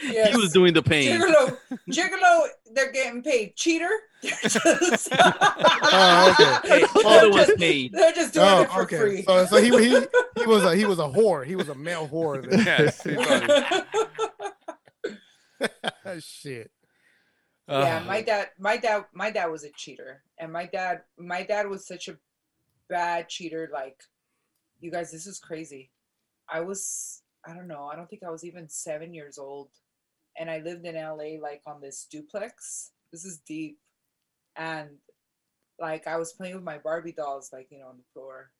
Yes. He was doing the pain. Gigolo, they're getting paid. Cheater. Oh, okay. They're just doing it for free. So he was a whore. He was a male whore. Yes. Shit. Yeah, my dad was a cheater, and my dad was such a bad cheater. Like, you guys, this is crazy. I don't think I was even 7 years old, and I lived in LA, like, on this duplex. This is deep. And like, I was playing with my Barbie dolls, like, you know, on the floor,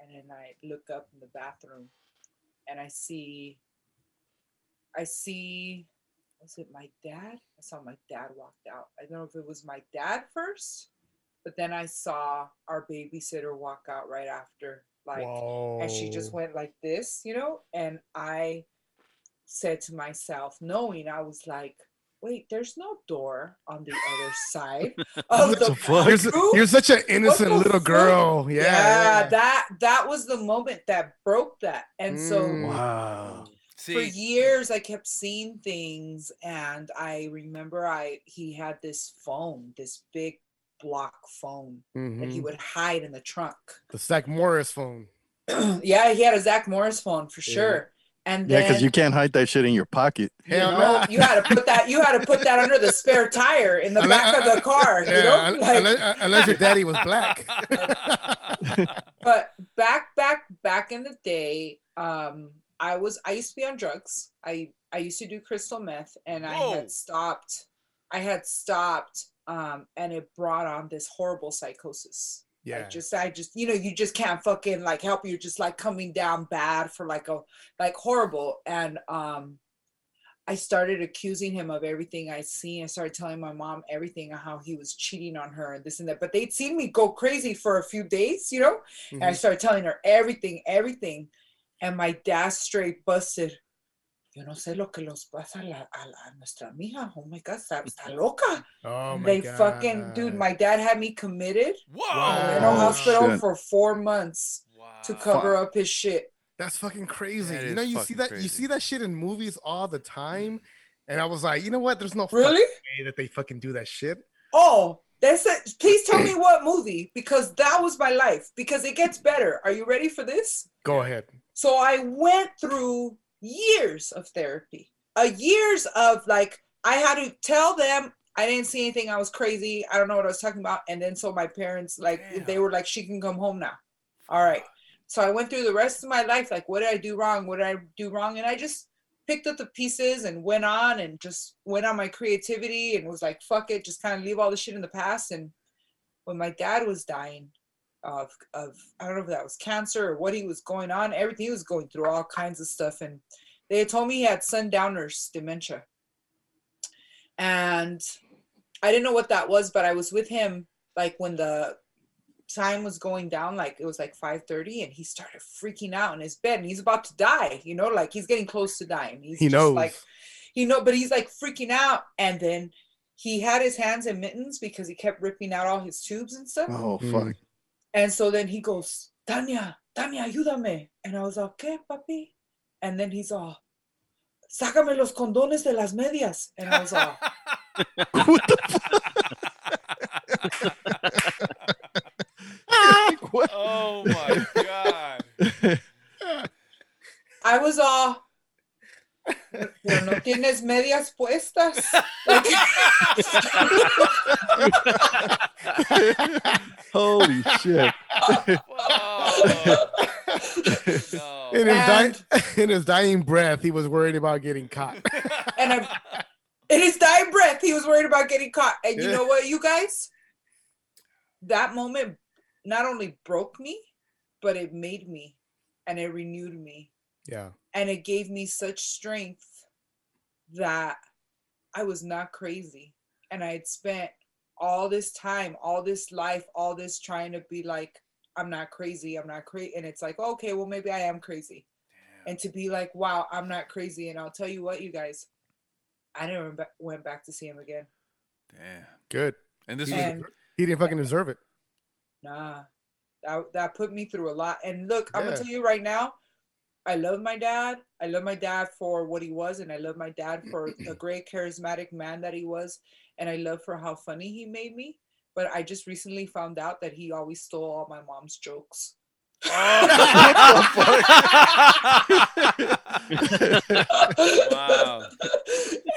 and then I look up in the bathroom, and I see. Was it my dad? I saw my dad walked out. I don't know if it was my dad first, but then I saw our babysitter walk out right after. Like, whoa. And she just went like this, you know? And I said to myself, knowing, I was like, wait, there's no door on the other side of the bathroom. You're such an innocent little girl. Yeah, yeah. That was the moment that broke that. And so, wow. See, for years I kept seeing things, and I remember he had this phone, this big block phone, mm-hmm. that he would hide in the trunk. The Zach Morris phone. Yeah, he had a Zach Morris phone for sure. And then, yeah, because you can't hide that shit in your pocket. Hell no. You had to put that. You had to put that under the spare tire in the back of the car. Yeah, you know? unless your daddy was black. But back in the day, I used to be on drugs. I used to do crystal meth, and I had stopped. And it brought on this horrible psychosis. Yeah. I just, you know, you just can't fucking like help. You're just like coming down bad for like horrible. And I started accusing him of everything I seen. I started telling my mom everything, how he was cheating on her and this and that. But they'd seen me go crazy for a few days, you know, mm-hmm. and I started telling her everything. And my dad straight busted. Yo no sé lo que los pasa a nuestra mija. Oh my God, está loca. Oh my God. Fucking, dude, my dad had me committed. Whoa. In a hospital for 4 months to cover up his shit. That's fucking crazy. That you see that shit in movies all the time. And I was like, you know what? There's no fucking way that they fucking do that shit. Oh, that's it. Please tell me what movie, because that was my life. Because it gets better. Are you ready for this? Go ahead. So I went through years of therapy, years of like, I had to tell them I didn't see anything, I was crazy, I don't know what I was talking about. And then so my parents, like, they were like, she can come home now. All right. So I went through the rest of my life like, what did I do wrong? And I just picked up the pieces and went on my creativity and was like, fuck it, just kind of leave all the shit in the past. And when my dad was dying of I don't know if that was cancer or what he was going on, everything he was going through, all kinds of stuff, and they had told me he had sundowner's dementia, and I didn't know what that was, but I was with him like when the time was going down, like it was like 5:30, and he started freaking out in his bed, and he's about to die, you know, like he's getting close to dying, he knows like, you know, but he's like freaking out. And then he had his hands in mittens because he kept ripping out all his tubes and stuff. Oh fuck. And so then he goes, Tanya, ayúdame. And I was like, okay, papi. And then he's all, sácame los condones de las medias. And I was all, what the fuck? What? Oh my God. I was all, pero no tienes medias puestas. Holy shit. No. In his dying breath, he was worried about getting caught. And you know what, you guys? That moment not only broke me, but it made me, and it renewed me. Yeah. And it gave me such strength that I was not crazy. And I had spent all this time, all this life, all this trying to be like, I'm not crazy. And it's like, okay, well, maybe I am crazy. Damn. And to be like, wow, I'm not crazy. And I'll tell you what, you guys, I never went back to see him again. Damn. Good. And he didn't fucking deserve it. Nah. That put me through a lot. And look, I'm going to tell you right now, I love my dad. I love my dad for what he was, and I love my dad for the great charismatic man that he was, and I love for how funny he made me. But I just recently found out that he always stole all my mom's jokes. Wow.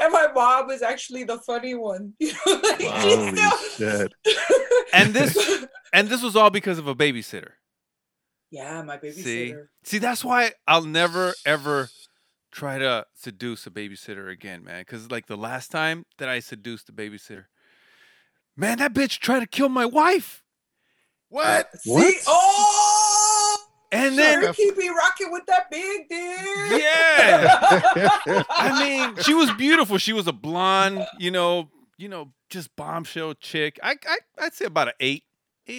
And my mom was actually the funny one. You know, like, shit. And this was all because of a babysitter. Yeah, my babysitter. See, that's why I'll never, ever try to seduce a babysitter again, man. Because, like, the last time that I seduced a babysitter, man, that bitch tried to kill my wife. What? See? Oh! And then... You be rocking with that big dick. Yeah! I mean, she was beautiful. She was a blonde, you know, just bombshell chick. I'd say about an 8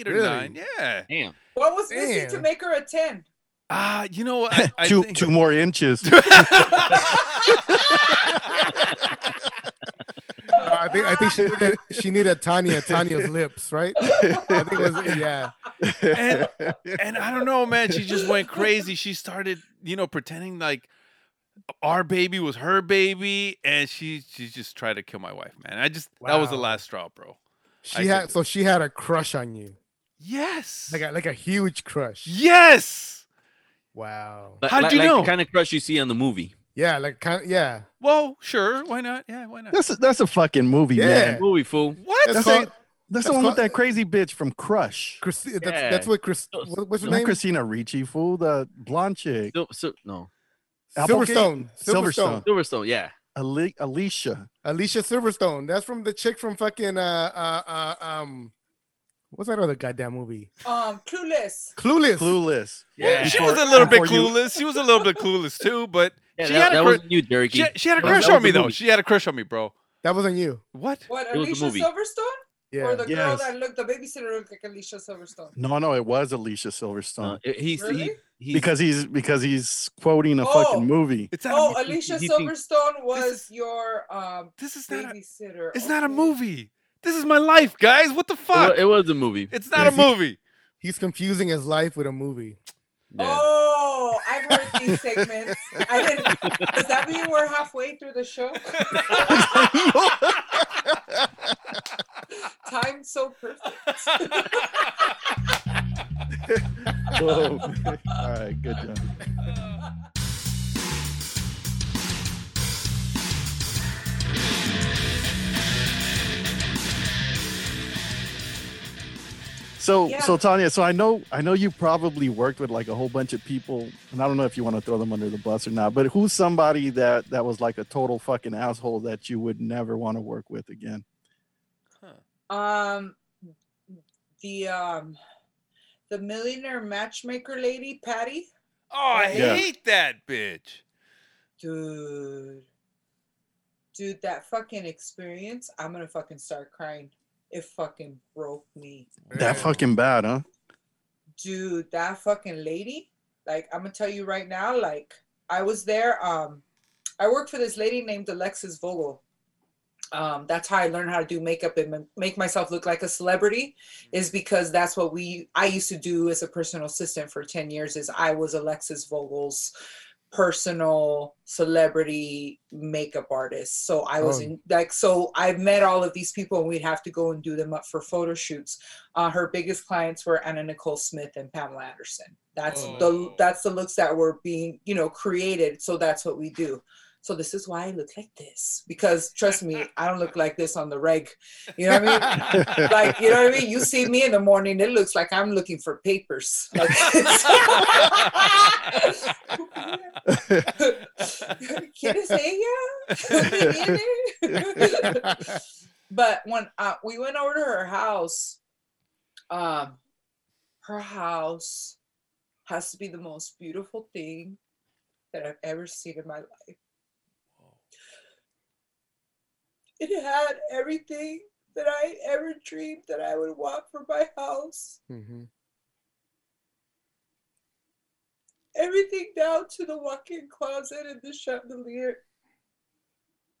or 9. Yeah. Damn. What was missing to make her a 10? You know what? I think... 2 more inches. I think she needed Tanya's lips, right? I think it was, yeah. And I don't know, man. She just went crazy. She started, you know, pretending like our baby was her baby, and she just tried to kill my wife, man. That was the last straw, bro. She had a crush on you. Yes. Like a huge crush. Yes. Wow. How'd you know? The kind of crush you see on the movie. Yeah, yeah. Well, sure, why not? Yeah, why not? That's a fucking movie, yeah. Man. Movie, fool. What? That's the one with that crazy bitch from Crush. What's her name? Christina Ricci, fool, the blonde chick. Silverstone, yeah. Alicia Silverstone. That's from the chick from fucking what's that other goddamn movie? Clueless. Yeah. She was a little bit clueless. She was a little bit clueless too, but yeah, she had a crush on me though. She had a crush on me, bro. That wasn't you. What Alicia Silverstone? Yeah. Or the girl that looked, the babysitter looked like Alicia Silverstone. No, it was Alicia Silverstone. Because he's quoting a fucking movie. Alicia Silverstone was your babysitter. It's not a movie. This is my life, guys. What the fuck? It was a movie. It's not a movie. He's confusing his life with a movie. Yeah. Oh, I've heard these segments. Does that mean we're halfway through the show? Time's so perfect. Whoa. All right, good job. So Tanya, I know you probably worked with like a whole bunch of people, and I don't know if you want to throw them under the bus or not, but who's somebody that was like a total fucking asshole that you would never want to work with again? Huh. The millionaire matchmaker lady, Patty. Oh, I hate that bitch. Dude, that fucking experience, I'm gonna fucking start crying. It fucking broke me. That fucking bad, huh? Dude, that fucking lady. Like, I'm gonna tell you right now. Like, I was there. I worked for this lady named Alexis Vogel. That's how I learned how to do makeup and make myself look like a celebrity. Is because that's what I used to do as a personal assistant for 10 years. Is I was Alexis Vogel's personal celebrity makeup artist. So I was I've met all of these people, and we'd have to go and do them up for photo shoots. Her biggest clients were Anna Nicole Smith and Pamela Anderson. That's the looks that were being, created. So that's what we do. So this is why I look like this, because trust me, I don't look like this on the reg. You know what I mean? Like, you know what I mean? You see me in the morning, it looks like I'm looking for papers. Like, ¿Quieres ella? But when we went over to her house has to be the most beautiful thing that I've ever seen in my life. It had everything that I ever dreamed that I would want for my house. Mm-hmm. Everything down to the walk-in closet and the chandelier.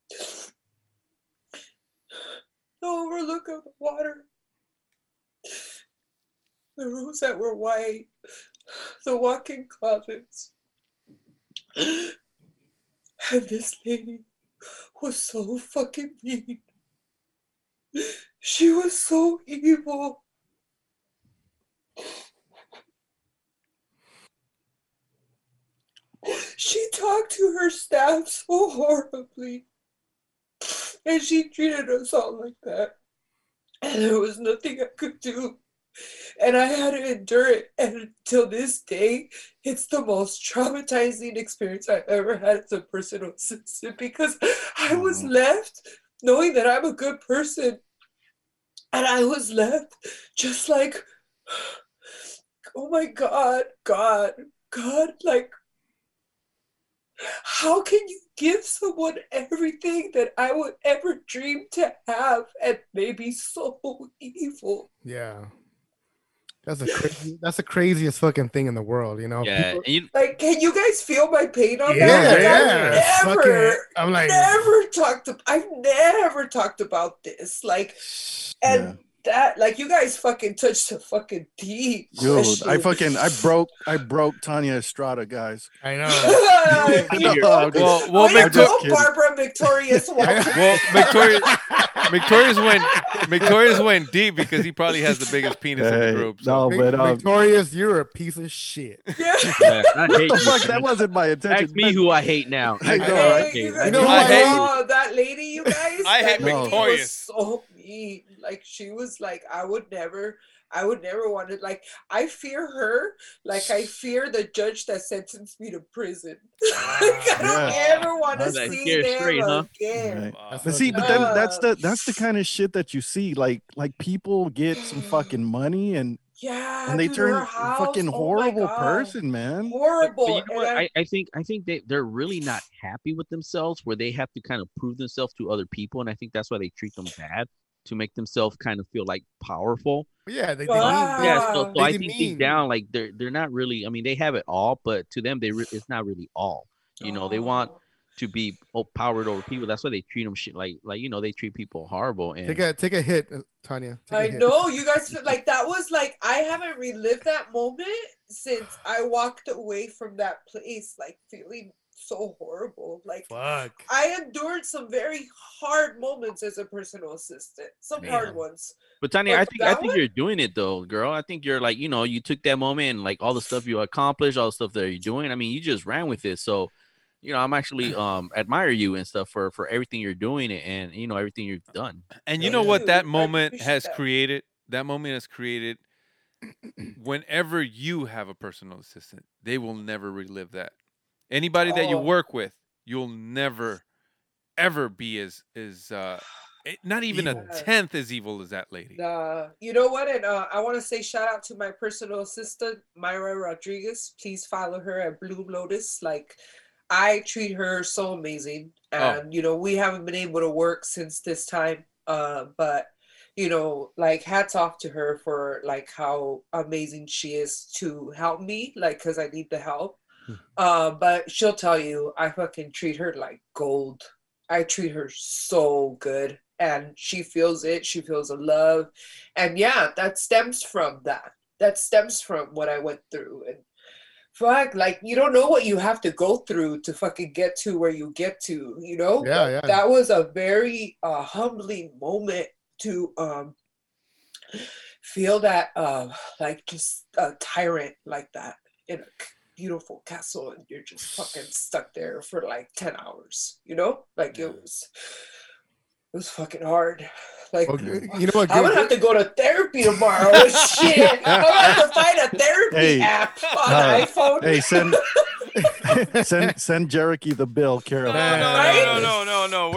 The overlook of the water. The rooms that were white. The walk-in closets. And this lady was so fucking mean. She was so evil. She talked to her staff so horribly. And she treated us all like that. And there was nothing I could do. And I had to endure it. And till this day, it's the most traumatizing experience I've ever had as a personal assistant, because I was left knowing that I'm a good person. And I was left just like, oh my God, like, how can you give someone everything that I would ever dream to have and maybe so evil? Yeah. That's the craziest fucking thing in the world, you know? Yeah. People, like, can you guys feel my pain on that? Yeah. Like, I've never talked about this. Like, and that, like, you guys fucking touched the fucking deep. Dude, shit. I broke Tanya Estrada, guys. I know. Barbara Victorious. Well, Victorious went deep because he probably has the biggest penis in the group. So. No, but Victorious, you're a piece of shit. Yeah. I hate you. Fuck, that wasn't my intention. Ask me who I hate now. I know that lady, you guys. I hate Victorious. So mean. Like, she was like, I would never want it. Like, I fear her. Like, I fear the judge that sentenced me to prison. Like, I don't ever want to see them again. Right. Wow. But see, but then that's the kind of shit that you see. Like people get some fucking money and and they turn a fucking horrible person, man. Horrible. But you know what? I think they're really not happy with themselves, where they have to kind of prove themselves to other people, and I think that's why they treat them bad, to make themselves kind of feel like powerful. Yeah, So I think deep down, like, they're not really. I mean, they have it all, but to them, it's not really all. You know, they want to be powered over people. That's why they treat them shit like you know, they treat people horrible. And take a hit, Tanya. I know you guys feel like that was like, I haven't relived that moment since I walked away from that place, like feeling so horrible. Like, fuck. I endured some very hard moments as a personal assistant, some hard ones. But Tanya, I think you're doing it though, girl. I think you're like, you know, you took that moment and like all the stuff you accomplished, all the stuff that you're doing. I mean, you just ran with it, so. You know, I'm actually admire you and stuff for everything you're doing and, you know, everything you've done. And you know what that moment has created? That moment has created, whenever you have a personal assistant, they will never relive that. Anybody that you work with, you'll never, ever be as not even a tenth as evil as that lady. You know what? And I want to say shout out to my personal assistant, Myra Rodriguez. Please follow her at Blue Lotus. Like, I treat her so amazing, and you know, we haven't been able to work since this time, but you know, like, hats off to her for like how amazing she is to help me, like, because I need the help. But she'll tell you, I fucking treat her like gold. I treat her so good, and she feels it. She feels the love, and that stems from what I went through. And fuck, like, you don't know what you have to go through to fucking get to where you get to, you know? Yeah. That was a very humbling moment to feel that, like, just a tyrant like that in a beautiful castle, and you're just fucking stuck there for, like, 10 hours, you know? Like, it was fucking hard. Like, okay. You know what? I'm gonna have to go to therapy tomorrow. Shit, I'm gonna have to find a therapy app on the iPhone. Hey, send Jericho the bill, Carol. No.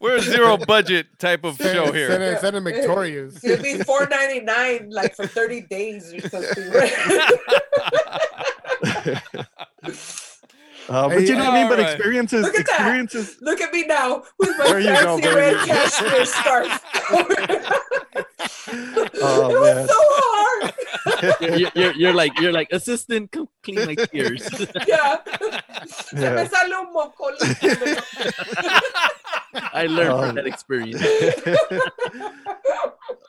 We're a zero budget type of show here. Send a Victorious. It'd be $4.99, like, for 30 days or something. But you know what I mean? But experiences. Look at experiences. That. Look at me now with my fancy red cashmere scarf. It was so hard. you're like assistant, come clean my tears. Yeah. I learned from that experience.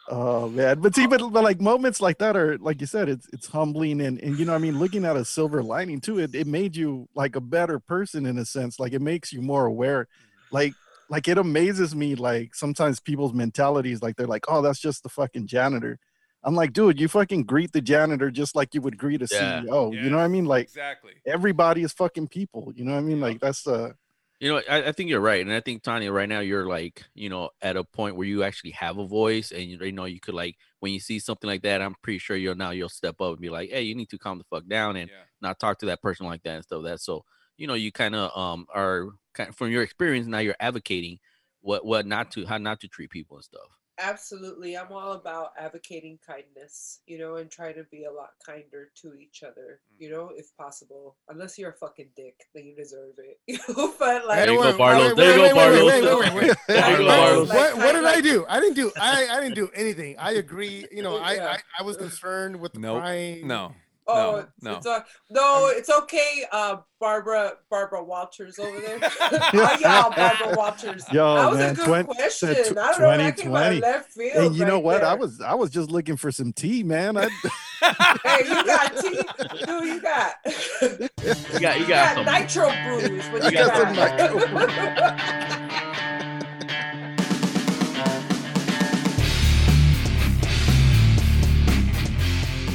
Oh man, but see, but like moments like that are, like you said, it's humbling, and you know what I mean, looking at a silver lining too, it made you like a better person in a sense. Like, it makes you more aware. Like it amazes me, like, sometimes people's mentalities, like, they're like, oh, that's just the fucking janitor. I'm like, dude, you fucking greet the janitor just like you would greet a CEO. Yeah, you know what I mean? Like, exactly. Everybody is fucking people. You know what I mean? Like, that's you know, I think you're right. And I think, Tanya, right now you're like, you know, at a point where you actually have a voice, and you know, you could, like, when you see something like that, I'm pretty sure you'll step up and be like, hey, you need to calm the fuck down and not talk to that person like that and stuff like that. So, you know, you kind of are kind of, from your experience now, you're advocating how not to treat people and stuff. Absolutely. I'm all about advocating kindness, you know, and try to be a lot kinder to each other, you know, if possible. Unless you're a fucking dick, then you deserve it. You know, but like, There you go, Barlow. What did I do? I didn't do anything. I agree. You know, I was concerned with the crying. No. Oh, no, it's okay. Barbara Walters over there. Oh, yeah, Barbara Walters. Yo, that was a good question. I don't know. I came out of left field. And you know what? There. I was just looking for some tea, man. Hey, you got tea? Dude, you got. You got some nitro brews. But you got some nitro brews.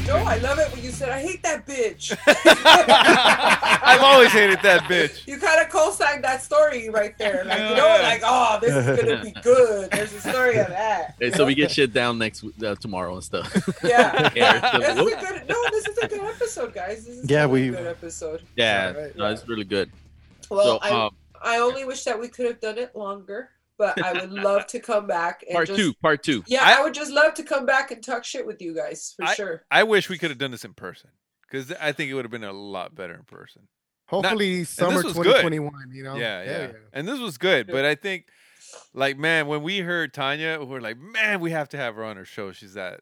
No, I love it when you said, I hate that bitch. I've always hated that bitch. You kind of co-signed that story right there. Like, you know, like, oh, this is going to be good. There's a story of that. Hey, so we get shit down next tomorrow and stuff. Yeah. This is a good episode, guys. This is a good episode. Yeah, right? No, it's really good. Well, so, I only wish that we could have done it longer. But I would love to come back. And part two. Yeah, I would just love to come back and talk shit with you guys for sure. I wish we could have done this in person because I think it would have been a lot better in person. Hopefully, summer 2021. Good. You know, yeah. And this was good, but I think, like, man, when we heard Tanya, we were like, man, we have to have her on her show. She was that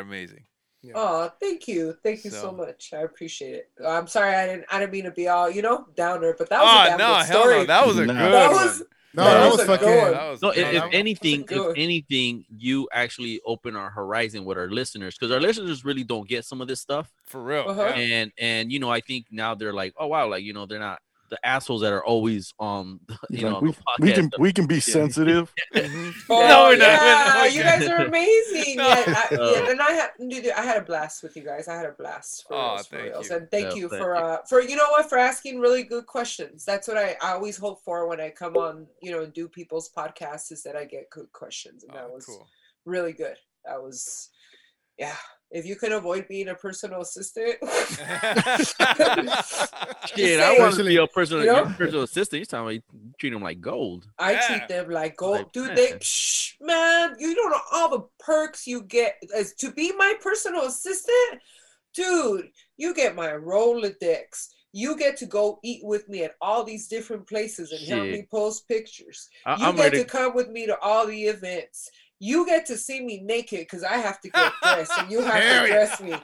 amazing. Yeah. Oh, thank you so much. I appreciate it. I'm sorry I didn't mean to be all downer, but that was a damn good story. No, that was a good one. No, that was fucking. If anything, you actually open our horizon with our listeners because our listeners really don't get some of this stuff for real. Uh-huh. And I think now they're like, oh wow, like they're not the assholes that are always we can be sensitive. Mm-hmm. No, we're not. You guys are amazing. No. I had a blast with you guys. I had a blast for reals. And thank you for asking really good questions. That's what I always hope for when I come on, and do people's podcasts is that I get good questions. And that was really good. That was if you could avoid being a personal assistant. Shit, I want to be your personal assistant. You're talking about you treat them like gold. I treat them like gold. Like, dude, you don't know all the perks you get. As to be my personal assistant, dude, you get my Rolodex. You get to go eat with me at all these different places and help me post pictures. You get to come with me to all the events. You get to see me naked because I have to get dressed and you have to dress me.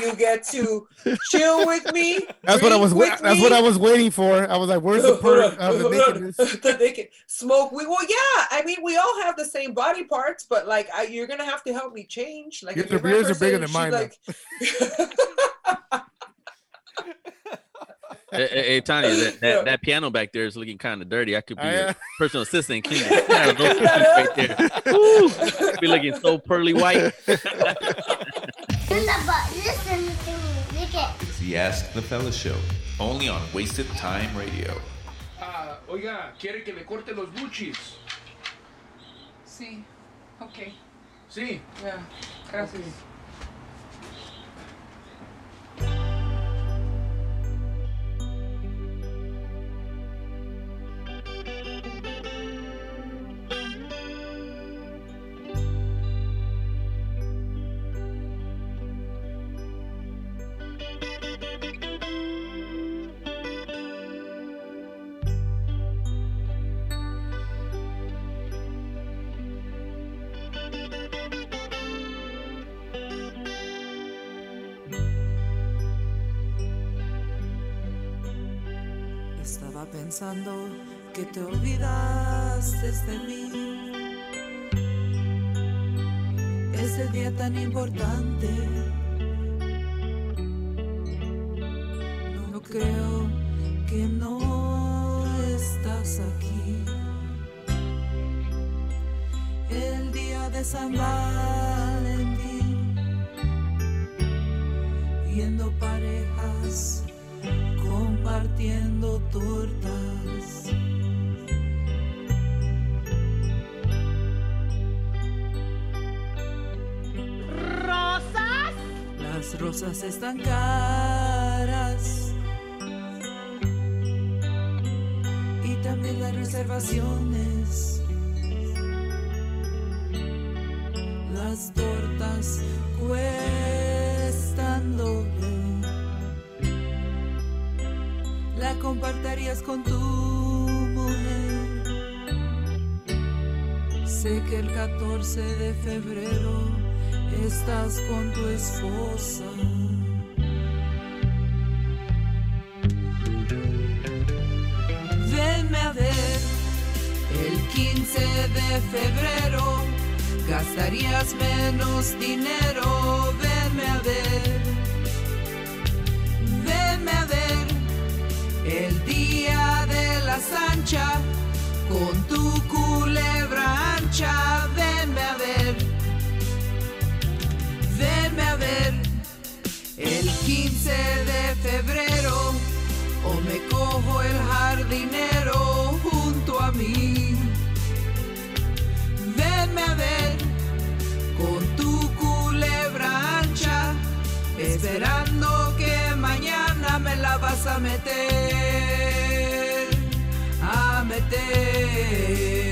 You get to chill with me. That's what I was waiting for. I was like, where's the perk of the nakedness? The naked smoke. We all have the same body parts, but like you're going to have to help me change. Like your beards are bigger than mine. Like... Hey, Tanya, that piano back there is looking kind of dirty. I could be your personal assistant. Clean it right there. Ooh, be looking so pearly white. Listen to music. It's the Ask the Fella Show, only on Wasted Time Radio. Oiga, ¿quiere que le corte los buchis? Sí. Okay. Sí. Yeah. Gracias. Okay. Pensando que te olvidaste de mí, ese día tan importante. No creo que no estás aquí. El día de San Valentín, viendo parejas, compartiendo tortas. ¿Rosas? Las rosas están caras. Y también las reservaciones. Las tortas cuestan doble. La compartirías con tu mujer. Sé que el 14 de febrero estás con tu esposa. 15 de febrero, gastarías menos dinero. Venme a ver, venme a ver, el día de la sancha, con tu culebra ancha. Venme a ver, venme a ver, el 15 de febrero, o me cojo el jardinero junto a mí. Venme a ver, con tu culebra ancha, esperando que mañana me la vas a meter, a meter.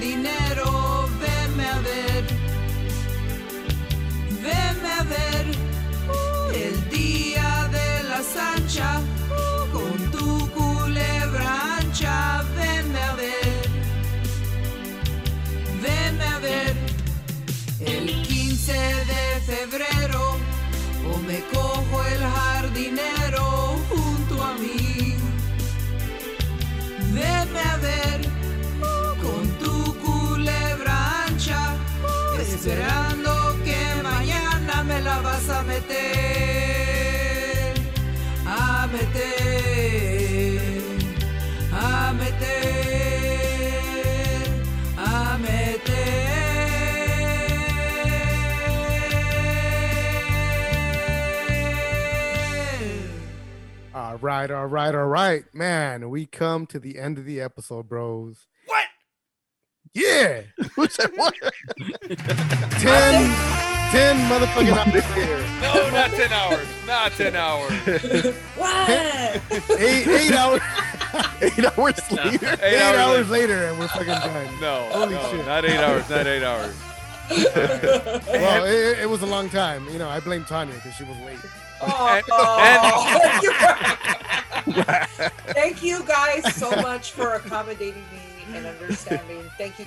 Dinero, venme a ver, el día de la sancha, con tu culebra ancha, venme a ver, el 15 de febrero, o me cojo el jardinero junto a mí, venme a ver. Esperando que mañana me la vas a meter, a meter, a meter, a meter. All right, all right, all right. Man, we come to the end of the episode, bros. What? Yeah. What's that one? 10 motherfucking hours later. No, not 10 hours. Not 10 hours. What? 8 hours. 8 hours later. Eight hours later, and we're fucking done. No. Holy shit. Not 8 hours. Not 8 hours. Well, it was a long time. You know, I blame Tanya because she was late. Thank you guys so much for accommodating me and understanding. Thank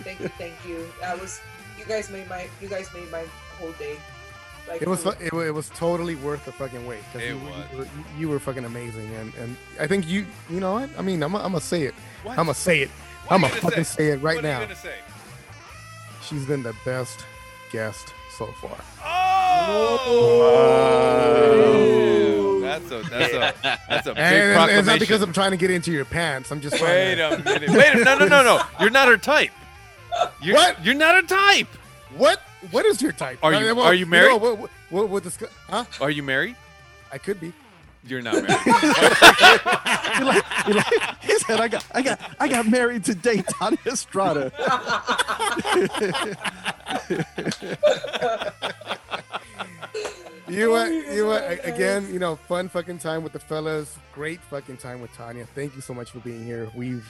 you. You guys made my whole day. Like, it was totally worth the fucking wait. You were fucking amazing, and I think you know what I mean. I'm gonna say it right now. She's been the best guest so far. Oh! Wow. That's a big proclamation. It's not because I'm trying to get into your pants. I'm just wait a minute. No. You're not her type. What? You're not her type. What? What is your type? Are you married? No, what discuss, huh? Are you married? I could be. You're not married. He said, "I got married today, Tanya Estrada." Again, you know, fun fucking time with the fellas. Great fucking time with Tanya. Thank you so much for being here. We've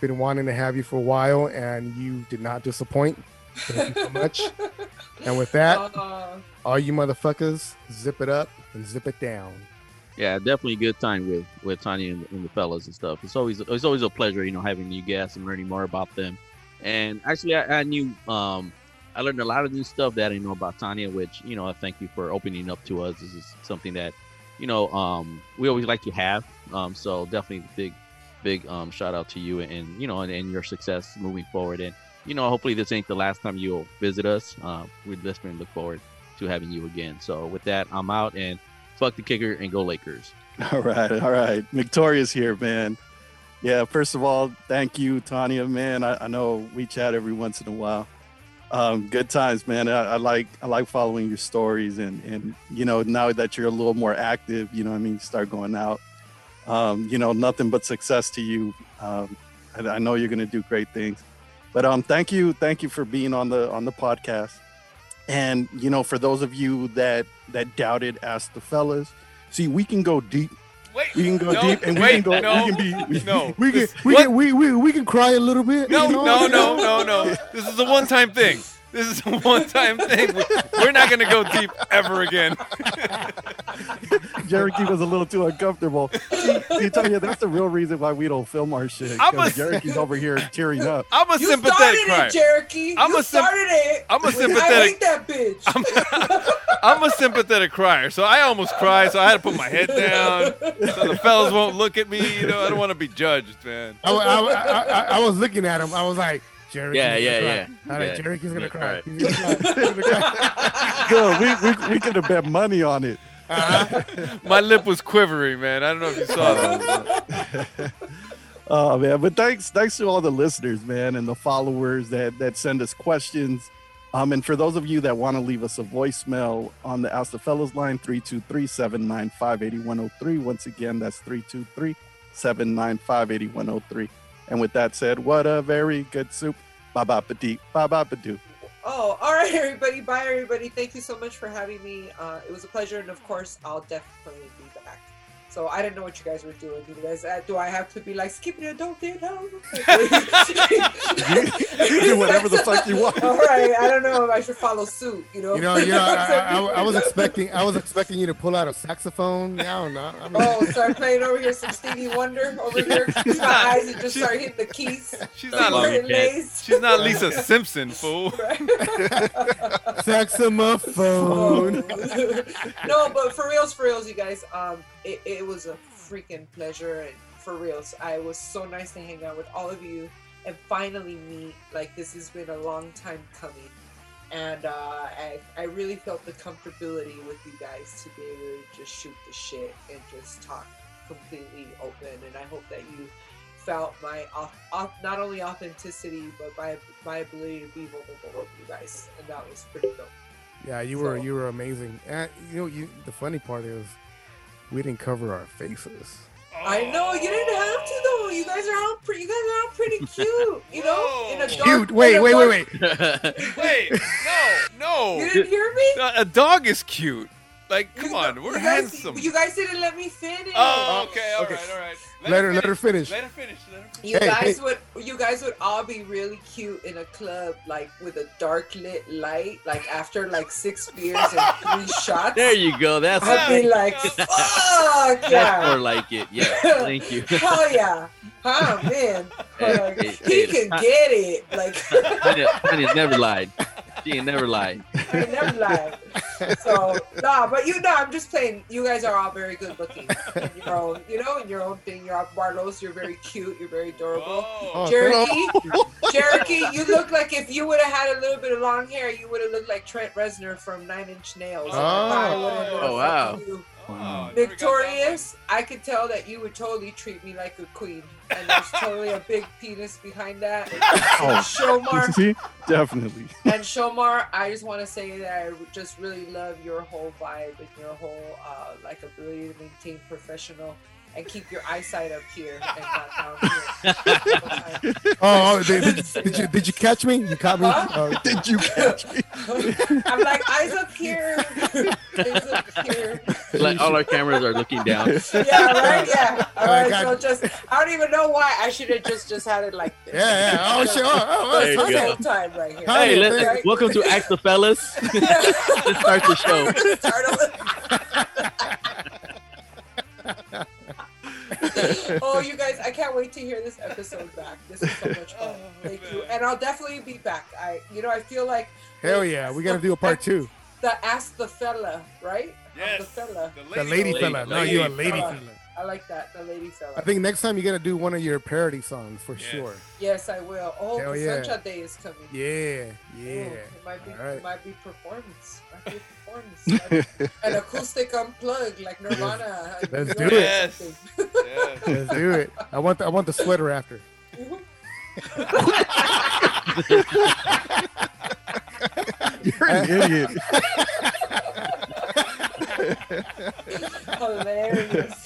been wanting to have you for a while, and you did not disappoint. Thank you so much. And with that, all you motherfuckers, zip it up and zip it down. Yeah, definitely a good time with Tanya and the fellas and stuff. It's always a pleasure, you know, having new guests and learning more about them. And actually, I learned a lot of new stuff that I didn't know about Tanya, which, you know, I thank you for opening up to us. This is something that, you know, we always like to have. So definitely big shout out to you and you know, and your success moving forward. And, you know, hopefully this ain't the last time you'll visit us. We definitely look forward to having you again. So with that, I'm out, and fuck the kicker and go Lakers. All right. Victoria's here, man. Yeah, first of all, thank you, Tanya, man. I know we chat every once in a while. Good times, man. I like following your stories, and you know, now that you're a little more active, you know what I mean, you start going out. You know, nothing but success to you. I know you're gonna do great things. But thank you for being on the podcast. And you know, for those of you that doubted Ask the Fellas, See, we can go deep. We can cry a little bit. No. This is a one-time thing. We're not going to go deep ever again. Jericho was a little too uncomfortable. See, Tanya, that's the real reason why we don't film our shit. Jericho's over here tearing up. I'm a sympathetic crier. You started it, Jericho. I'm a sympathetic. I hate that bitch. I'm a sympathetic crier, so I almost cried, so I had to put my head down so the fellas won't look at me. You know, I don't want to be judged, man. I was looking at him. I was like, Jerick, yeah. All right, yeah. Jerick is gonna cry. We could have bet money on it. My lip was quivering, man. I don't know if you saw that. Oh man, but thanks to all the listeners, man, and the followers that send us questions. And for those of you that want to leave us a voicemail on the Ask the Fellas line, 323-795-8103. Once again, that's 323-795-8103. And with that said, what a very good soup. Ba-ba-ba-dee, ba-ba-ba-doo. Oh, all right, everybody. Bye, everybody. Thank you so much for having me. It was a pleasure. And, of course, I'll definitely be back. So I didn't know what you guys were doing. You guys, do I have to be like, skip it, don't get help? You do whatever the fuck you want. All right. I don't know if I should follow suit, you know? I was expecting you to pull out a saxophone. I don't know. Start playing over here some Stevie Wonder over here. Close my eyes and just start hitting the keys. She's not Lisa Simpson, fool. Saxophone. No, but for reals, you guys, it was a freaking pleasure, and for real, I was so nice to hang out with all of you and finally meet. Like, this has been a long time coming, and I really felt the comfortability with you guys to be able to just shoot the shit and just talk completely open. And I hope that you felt my not only authenticity but my ability to be vulnerable with you guys, and that was pretty dope. Yeah, you were amazing, and the funny part is, we didn't cover our faces. I know, you didn't have to though. You guys are all pretty cute, you know. In a dark, cute. Wait. Wait, no. You didn't hear me? A dog is cute. Like, come on, we're handsome. You guys didn't let me finish. Oh, okay, all right. Let her finish. You guys would all be really cute in a club, like with a dark lit light, like after like 6 beers and 3 shots. There you go. That's I'd be like, fuck yeah. More like it. Yeah. Thank you. Hell yeah. Oh man. Like, he can get it. Like, Tanya never lied. She ain't never lied. I never lied. So, but I'm just playing. You guys are all very good looking. In your own thing. You're all Barlos. You're very cute. You're very adorable. Jericho, you look like if you would have had a little bit of long hair, you would have looked like Trent Reznor from 9 Inch Nails. Oh wow. Victorious, I could tell that you would totally treat me like a queen. And there's totally a big penis behind that. Shomar. See? Definitely. And Shomar, I just want to say that I just really love your whole vibe and your whole ability to maintain professional and keep your eyesight up here and not down here. Did you catch me? You caught me? Huh? Did you catch me? I'm like, eyes up here. Like, all our cameras are looking down. Yeah, right? Yeah. All right, I don't even know why. I should have just had it like this. Yeah, yeah. Oh, sure. There you go. Time right here. Hey, welcome to Ask the Fellas. Let's start the show. Oh, you guys, I can't wait to hear this episode back. This is so much fun. Thank you. And I'll definitely be back. I feel like... Hell yeah, we got to do a part 2. The Ask the Fella, right? Yes. The lady fella. No, you're a lady fella. I like that, the lady fella. I think next time you got to do one of your parody songs for sure. Yes, I will. Oh, Sancha Day is coming. Yeah. It might be performance. An acoustic unplug like Nirvana. Let's do it. Yes. Let's do it. I want the sweater after. You're an idiot. Hilarious.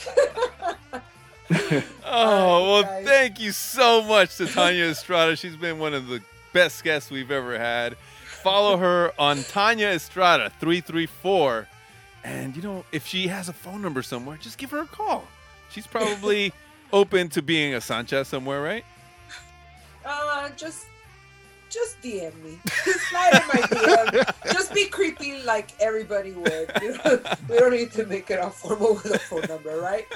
Well, thank you so much to Tanya Estrada. She's been one of the best guests we've ever had. Follow her on Tanya Estrada 334 And, you know, if she has a phone number somewhere, just give her a call. She's probably open to being a Sancha somewhere, right? Just DM me. Slide in my DM. Just be creepy like everybody would. You know? We don't need to make it all formal with a phone number, right?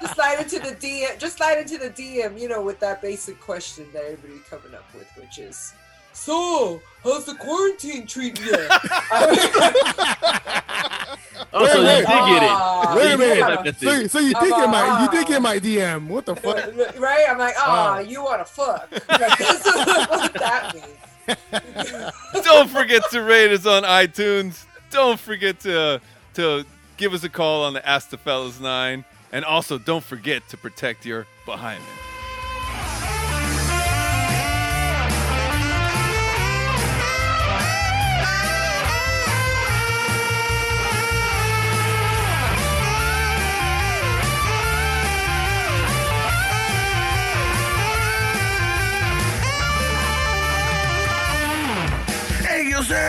Just slide into the DM. Just slide into the DM. You know, with that basic question that everybody's coming up with, which is, "So, how's the quarantine treating you?" Also, you did get it. Wait a minute. So you did get my, DM. What the fuck? Right? I'm like, you want to fuck? Like, this is what that means. Don't forget to rate us on iTunes. Don't forget to give us a call on the Ask the Fellas 9, and also don't forget to protect your behind it.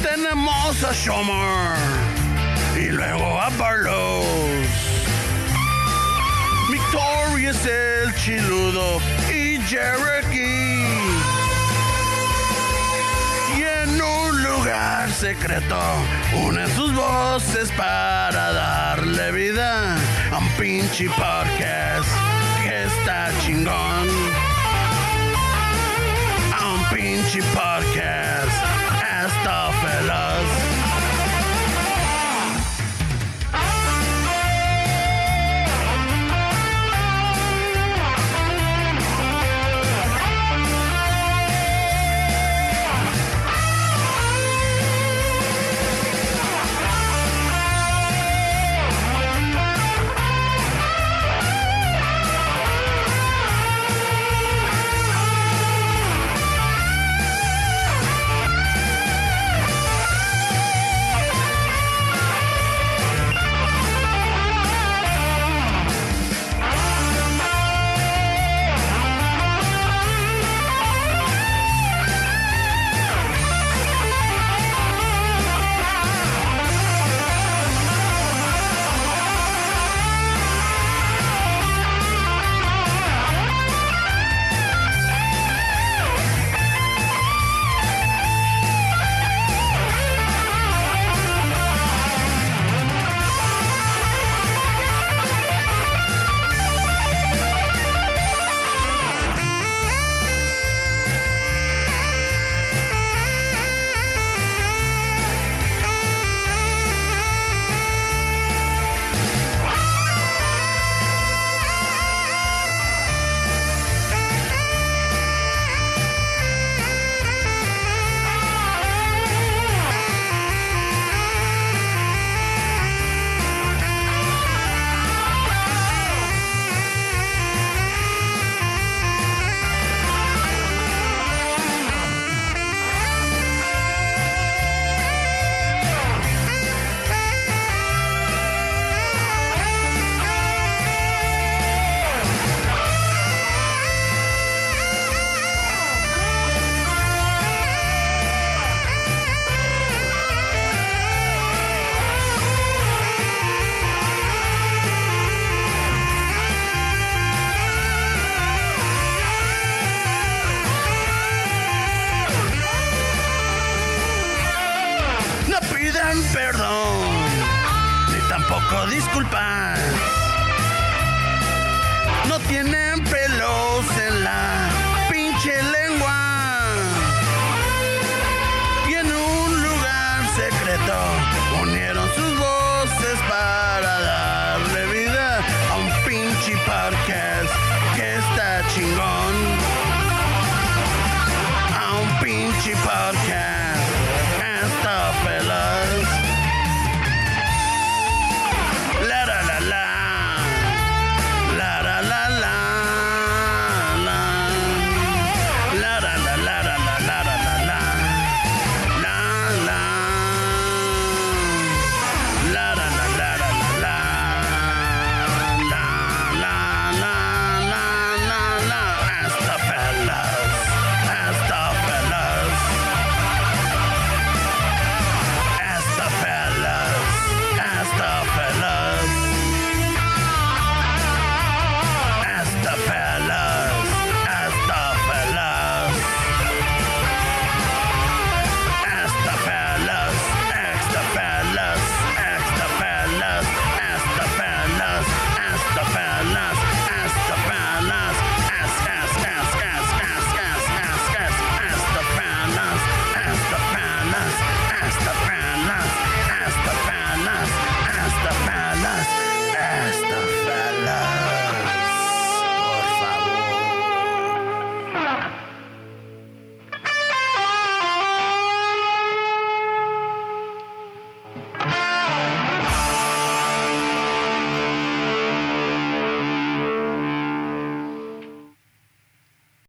Tenemos a Shomer y luego a Barlos. Victoria es el chiludo y Jerky. Y en un lugar secreto unen sus voces para darle vida a un pinche podcast que está chingón. Pinche podcast, hasta fellas. Unieron sus voces para